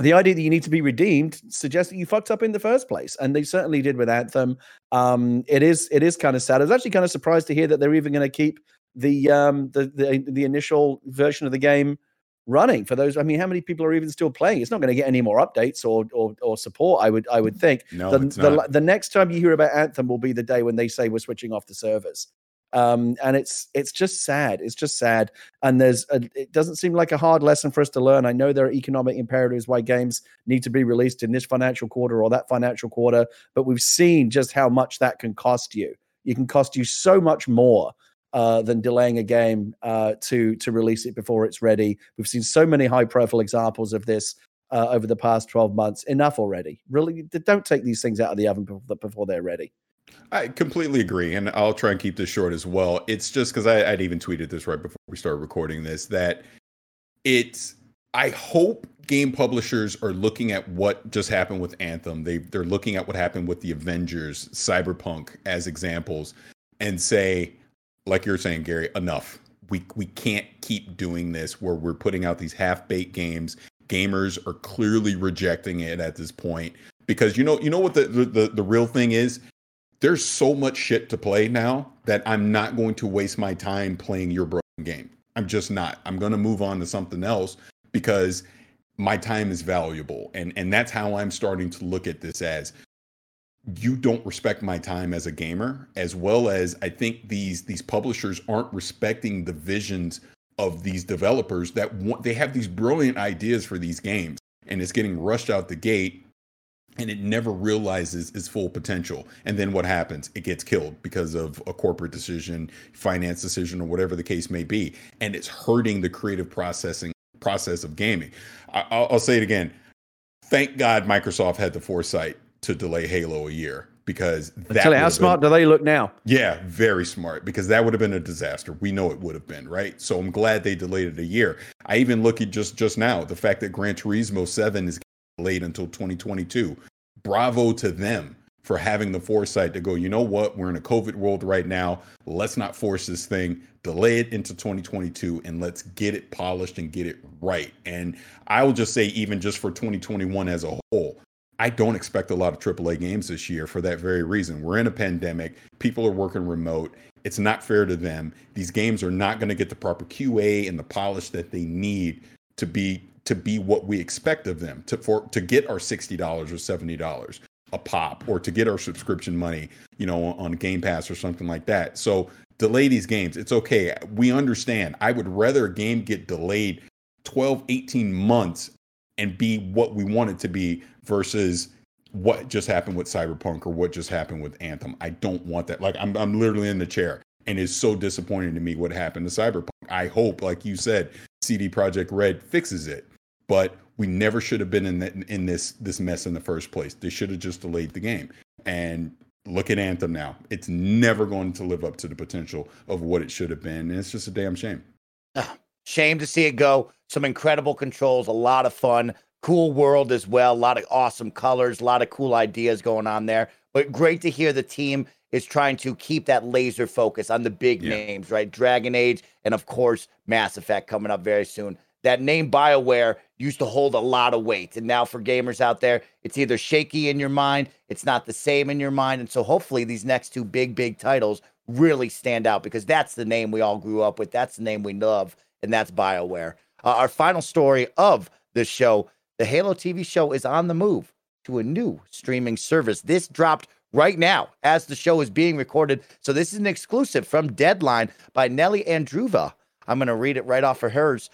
The idea that you need to be redeemed suggests that you fucked up in the first place, and they certainly did with Anthem. It is kind of sad. I was actually kind of surprised to hear that they're even going to keep the initial version of the game running for those. I mean, how many people are even still playing? It's not going to get any more updates or support. I would think. No, the next time you hear about Anthem will be the day when they say we're switching off the servers. And it's just sad. It's just sad. And it doesn't seem like a hard lesson for us to learn. I know there are economic imperatives why games need to be released in this financial quarter or that financial quarter, but we've seen just how much that can cost you. It can cost you so much more than delaying a game to release it before it's ready. We've seen so many high-profile examples of this over the past 12 months. Enough already. Really, don't take these things out of the oven before they're ready. I completely agree, and I'll try and keep this short as well. It's just because I'd even tweeted this right before we started recording this, that I hope game publishers are looking at what just happened with Anthem. They're looking at what happened with the Avengers, Cyberpunk as examples, and say, like you're saying, Gary, enough. We can't keep doing this where we're putting out these half-baked games. Gamers are clearly rejecting it at this point because you know what the real thing is? There's so much shit to play now that I'm not going to waste my time playing your broken game. I'm just not. I'm going to move on to something else because my time is valuable. And that's how I'm starting to look at this as you don't respect my time as a gamer, as well as I think these publishers aren't respecting the visions of these developers that they have these brilliant ideas for these games, and it's getting rushed out the gate. And it never realizes its full potential. And then what happens? It gets killed because of a corporate decision, finance decision, or whatever the case may be. And it's hurting the creative process of gaming. I'll say it again. Thank God Microsoft had the foresight to delay Halo a year. Because how smart do they look now? Yeah, very smart, because that would have been a disaster. We know it would have been, right? So I'm glad they delayed it a year. I even look at just now, the fact that Gran Turismo 7 is delayed until 2022. Bravo to them for having the foresight to go, you know what, we're in a COVID world right now. Let's not force this thing, delay it into 2022, and let's get it polished and get it right. And I will just say, even just for 2021 as a whole, I don't expect a lot of AAA games this year for that very reason. We're in a pandemic. People are working remote. It's not fair to them. These games are not going to get the proper QA and the polish that they need to be what we expect of them to get our $60 or $70. A pop, or to get our subscription money, you know, on Game Pass or something like that. So delay these games. It's okay. We understand. I would rather a game get delayed 12, 18 months and be what we want it to be versus what just happened with Cyberpunk or what just happened with Anthem. I don't want that. Like, I'm literally in the chair, and it's so disappointing to me what happened to Cyberpunk. I hope, like you said, CD Projekt Red fixes it, but we never should have been in this mess in the first place. They should have just delayed the game. And look at Anthem now. It's never going to live up to the potential of what it should have been. And it's just a damn shame. Shame to see it go. Some incredible controls, a lot of fun, cool world as well, a lot of awesome colors, a lot of cool ideas going on there. But great to hear the team is trying to keep that laser focus on the big names, right? Dragon Age and, of course, Mass Effect coming up very soon. That name BioWare used to hold a lot of weight. And now for gamers out there, it's either shaky in your mind, it's not the same in your mind. And so hopefully these next two big titles really stand out, because that's the name we all grew up with. That's the name we love. And that's BioWare. Our final story of this show, the Halo TV show is on the move to a new streaming service. This dropped right now as the show is being recorded. So this is an exclusive from Deadline by Nelly Andruva. I'm going to read it right off of hers.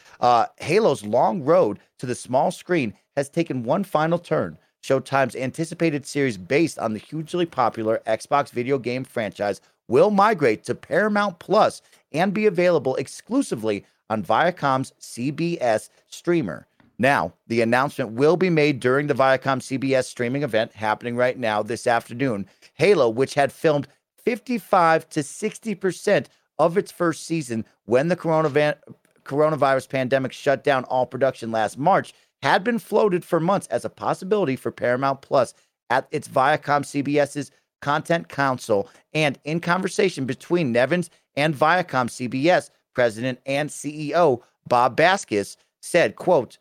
Halo's long road to the small screen has taken one final turn. Showtime's anticipated series based on the hugely popular Xbox video game franchise will migrate to Paramount Plus and be available exclusively on Viacom's CBS streamer. Now, the announcement will be made during the Viacom CBS streaming event happening right now this afternoon. Halo, which had filmed 55 to 60% of its first season when the coronavirus pandemic shut down all production last March, had been floated for months as a possibility for Paramount Plus at its Viacom CBS's Content Council, and in conversation between Nevins and Viacom CBS president and CEO Bob Baskis said, quote,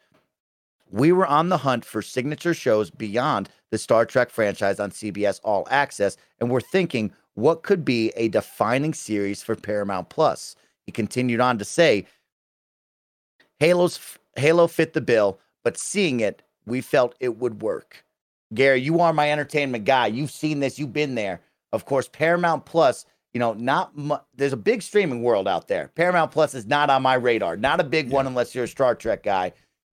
"We were on the hunt for signature shows beyond the Star Trek franchise on CBS All Access, and we're thinking what could be a defining series for Paramount Plus." He continued on to say, Halo fit the bill, but seeing it, we felt it would work. Gary, you are my entertainment guy. You've seen this. You've been there. Of course, Paramount Plus, you know, there's a big streaming world out there. Paramount Plus is not on my radar. Not a big one unless you're a Star Trek guy.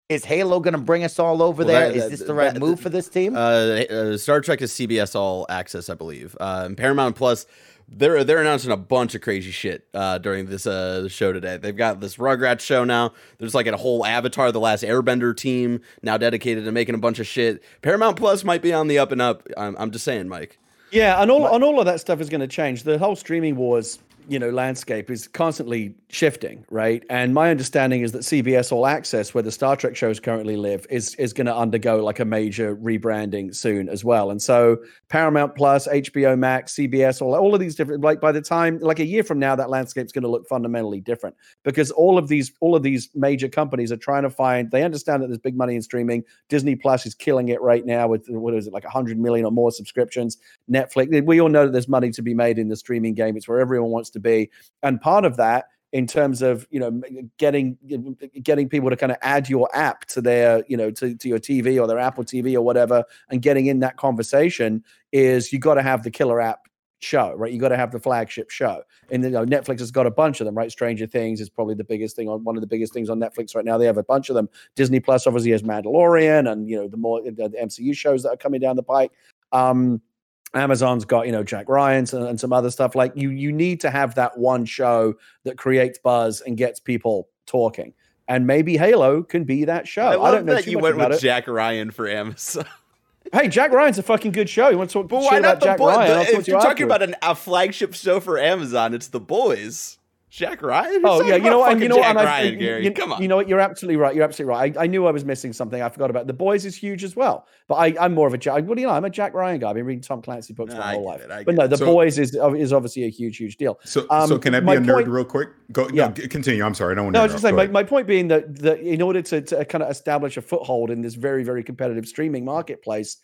Is Halo going to bring us all over there? Is this the right move for this team? Star Trek is CBS All Access, I believe. And Paramount Plus, they're announcing a bunch of crazy shit during this show today. They've got this Rugrats show now. There's like a whole Avatar, The Last Airbender team now dedicated to making a bunch of shit. Paramount Plus might be on the up and up. I'm just saying, Mike. Yeah, and all of that stuff is going to change. The whole streaming wars, you know, landscape is constantly shifting, right? And my understanding is that CBS All Access, where the Star Trek shows currently live, is going to undergo like a major rebranding soon as well. And so Paramount Plus, HBO Max, CBS, all of these different, like by the time, like a year from now, that landscape's going to look fundamentally different, because all of these major companies are trying to find, they understand that there's big money in streaming. Disney Plus is killing it right now with, what is it, like 100 million or more subscriptions. Netflix, we all know that there's money to be made in the streaming game. It's where everyone wants to be, and part of that, in terms of, you know, getting people to kind of add your app to their, you know, to your TV or their Apple TV or whatever, and getting in that conversation, is you got to have the killer app show, right? You got to have the flagship show. And, you know, Netflix has got a bunch of them, right? Stranger Things is probably the biggest thing, on one of the biggest things on Netflix right now. They have a bunch of them. Disney Plus obviously has Mandalorian, and, you know, the MCU shows that are coming down the pike. Amazon's got, you know, Jack Ryan's and some other stuff. Like, you need to have that one show that creates buzz and gets people talking. And maybe Halo can be that show. I don't know. That you went with it. Jack Ryan for Amazon. Hey, Jack Ryan's a fucking good show. You want to talk about Jack Ryan? If you're talking about a flagship show for Amazon, it's The Boys. Jack Ryan? Oh yeah, you know what? You know what? Ryan, Gary. Come on. You know what? You're absolutely right. You're absolutely right. I knew I was missing something. I forgot about it. The Boys is huge as well, but I'm more of a Jack. What do you know? I'm a Jack Ryan guy. I've been reading Tom Clancy books my whole life. But no, The Boys is obviously a huge deal. So can I be a nerd real quick? Go. Yeah. No, continue. I'm sorry. I don't want to. No, I was just saying. My point being that in order to kind of establish a foothold in this very very competitive streaming marketplace,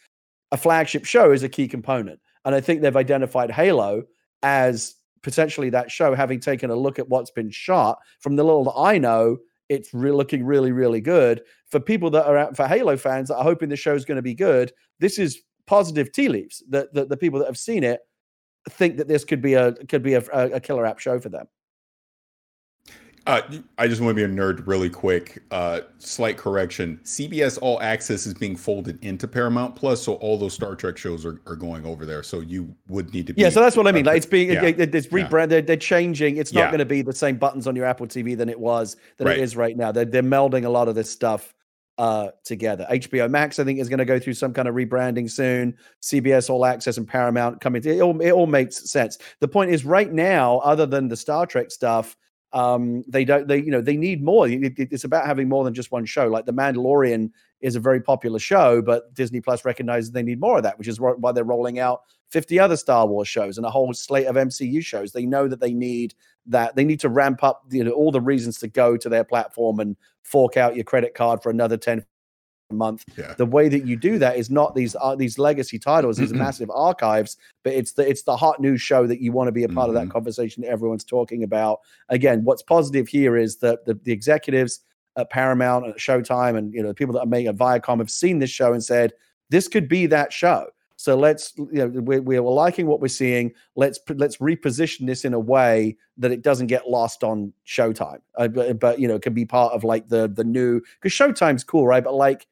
a flagship show is a key component, and I think they've identified Halo as potentially that show, having taken a look at what's been shot. From the little that I know, it's looking really, really good. For people that are out, for Halo fans that are hoping the show's going to be good, this is positive tea leaves that the people that have seen it think that this could be a killer app show for them. I just want to be a nerd really quick. Slight correction. CBS All Access is being folded into Paramount Plus, so all those Star Trek shows are going over there. So you would need to be... Yeah, so that's what I mean. Like it's being it's rebranded. They're changing. It's not going to be the same buttons on your Apple TV it is right now. They're melding a lot of this stuff together. HBO Max, I think, is going to go through some kind of rebranding soon. CBS All Access and Paramount coming. It all makes sense. The point is right now, other than the Star Trek stuff, they need more. It's about having more than just one show. Like The Mandalorian is a very popular show, but Disney Plus recognizes they need more of that, which is why they're rolling out 50 other Star Wars shows and a whole slate of MCU shows. They know that they need to ramp up, all the reasons to go to their platform and fork out your credit card for another 10 a month. Yeah. The way that you do that is not these legacy titles, these massive archives, but it's the hot new show that you want to be a part of that conversation that everyone's talking about. Again, what's positive here is that the executives at Paramount and at Showtime and the people that are making at Viacom have seen this show and said this could be that show. So let's we're liking what we're seeing. Let's reposition this in a way that it doesn't get lost on Showtime, but it can be part of like the new, because Showtime's cool, right? But like,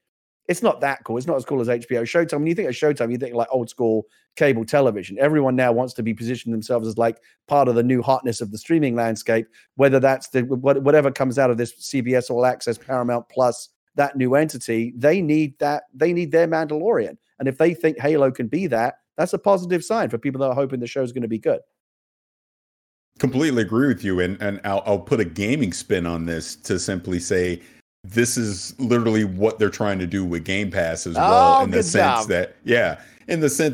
it's not that cool. It's not as cool as HBO. Showtime, when you think of Showtime, you think like old school cable television. Everyone now wants to be positioned themselves as like part of the new hotness of the streaming landscape, whether that's whatever comes out of this CBS All Access, Paramount Plus, that new entity. They need that. They need their Mandalorian. And if they think Halo can be that, that's a positive sign for people that are hoping the show's going to be good. Completely agree with you. And I'll put a gaming spin on this to simply say, this is literally what they're trying to do with Game Pass as well, in the sense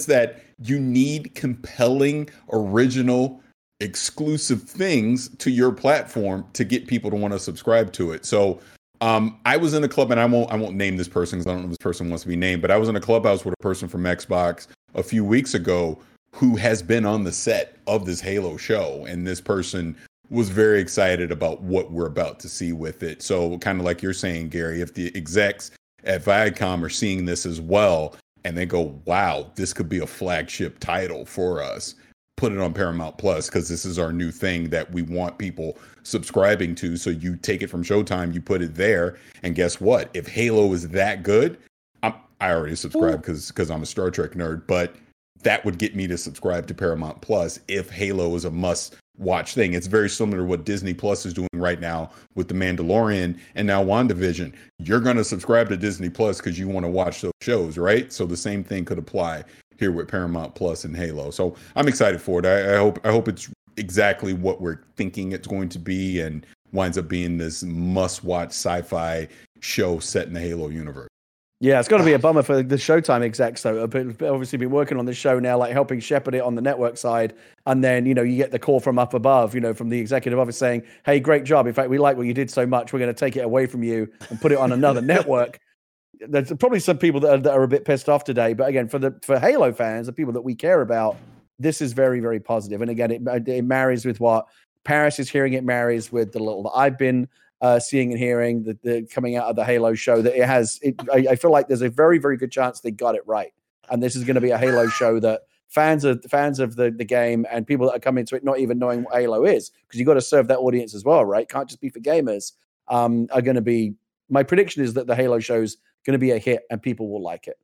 that you need compelling, original, exclusive things to your platform to get people to want to subscribe to it. So I was in a club, and I won't name this person because I don't know if this person wants to be named, but I was in a clubhouse with a person from Xbox a few weeks ago who has been on the set of this Halo show, and this person was very excited about what we're about to see with it. So kind of like you're saying, Gary, if the execs at Viacom are seeing this as well, and they go, wow, this could be a flagship title for us, put it on Paramount Plus, because this is our new thing that we want people subscribing to. So you take it from Showtime, you put it there, and guess what? If Halo is that good, I already subscribe because I'm a Star Trek nerd, but that would get me to subscribe to Paramount Plus if Halo is a must watch thing. It's very similar to what Disney Plus is doing right now with The Mandalorian and now WandaVision. You're going to subscribe to Disney Plus because you want to watch those shows, right? So the same thing could apply here with Paramount Plus and Halo. So I'm excited for it. I hope it's exactly what we're thinking it's going to be and winds up being this must-watch sci-fi show set in the Halo universe. Yeah, it's got to be a bummer for the Showtime execs, though. I've obviously been working on this show now, like helping shepherd it on the network side. And then, you get the call from up above, from the executive office saying, hey, great job. In fact, we like what you did so much. We're going to take it away from you and put it on another network. There's probably some people that are a bit pissed off today. But again, for Halo fans, the people that we care about, this is very, very positive. And again, it marries with what Paris is hearing. It marries with the little that I've been seeing and hearing the coming out of the Halo show, that it has. I feel like there's a very, very good chance they got it right, and this is going to be a Halo show that fans of the game and people that are coming to it not even knowing what Halo is, because you got to serve that audience as well, right? Can't just be for gamers. Are going to be. My prediction is that the Halo show's going to be a hit and people will like it.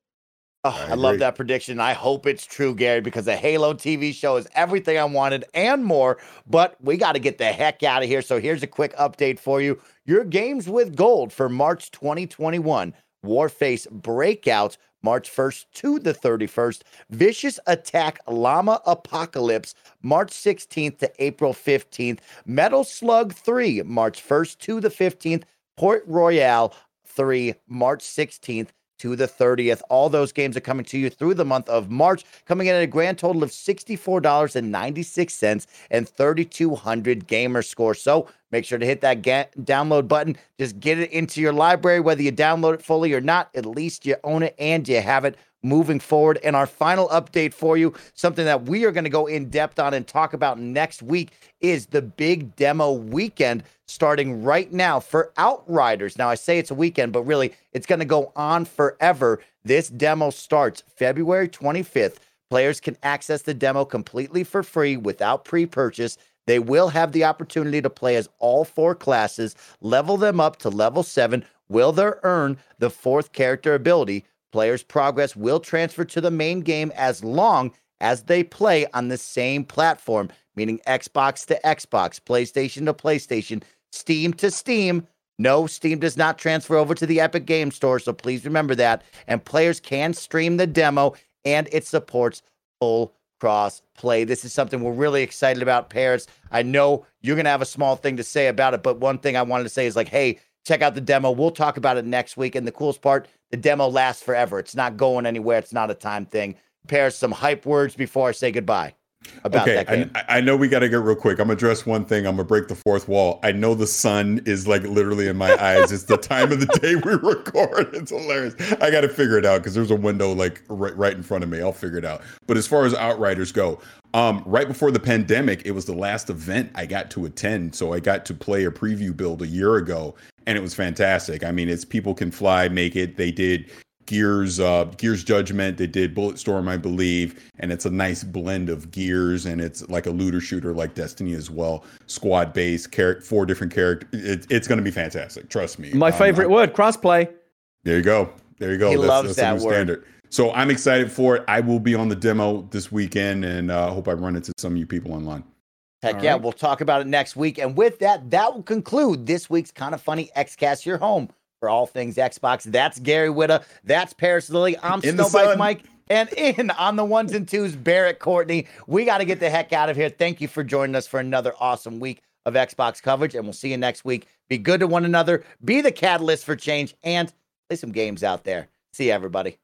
Oh, I love that prediction. I hope it's true, Gary, because the Halo TV show is everything I wanted and more, but we got to get the heck out of here. So here's a quick update for you. Your games with gold for March 2021, Warface Breakout, March 1st to the 31st. Vicious Attack Llama Apocalypse, March 16th to April 15th. Metal Slug 3, March 1st to the 15th. Port Royale 3, March 16th to the 30th. All those games are coming to you through the month of March, coming in at a grand total of $64.96 and 3,200 gamer score. So make sure to hit that download button. Just get it into your library, whether you download it fully or not. At least you own it and you have it moving forward. And our final update for you, something that we are going to go in depth on and talk about next week, is the big demo weekend starting right now for Outriders. Now, I say it's a weekend, but really it's going to go on forever. This demo starts February 25th. Players can access the demo completely for free without pre-purchase. They will have the opportunity to play as all four classes, level them up to level 7. Will they earn the 4th character ability? Players' progress will transfer to the main game as long as they play on the same platform, meaning Xbox to Xbox, PlayStation to PlayStation, Steam to Steam. No, Steam does not transfer over to the Epic Game Store, so please remember that. And players can stream the demo, and it supports full cross play. This is something we're really excited about, Paris. I know you're going to have a small thing to say about it, but one thing I wanted to say is like, hey, check out the demo. We'll talk about it next week. And the coolest part, the demo lasts forever. It's not going anywhere. It's not a time thing. Paris, some hype words before I say goodbye about that game. I know we got to get real quick. I'm going to address one thing. I'm going to break the fourth wall. I know the sun is like literally in my eyes. It's the time of the day we record. It's hilarious. I got to figure it out because there's a window like right in front of me. I'll figure it out. But as far as Outriders go, right before the pandemic, it was the last event I got to attend. So I got to play a preview build a year ago, and it was fantastic. I mean, it's people can fly, make it. They did Gears Judgment. They did Bulletstorm, I believe. And it's a nice blend of Gears, and it's like a looter shooter like Destiny as well. Squad based, four different characters. It's going to be fantastic. Trust me. My favorite word, crossplay. There you go. There you go. He loves that word. Standard. So I'm excited for it. I will be on the demo this weekend, and I hope I run into some of you people online. Heck yeah, we'll talk about it next week. And with that, that will conclude this week's Kind of Funny X-Cast, your home for all things Xbox. That's Gary Whitta. That's Paris Lilly. I'm Snowbike Mike. And in on the ones and twos, Barrett Courtney. We got to get the heck out of here. Thank you for joining us for another awesome week of Xbox coverage, and we'll see you next week. Be good to one another. Be the catalyst for change, and play some games out there. See you, everybody.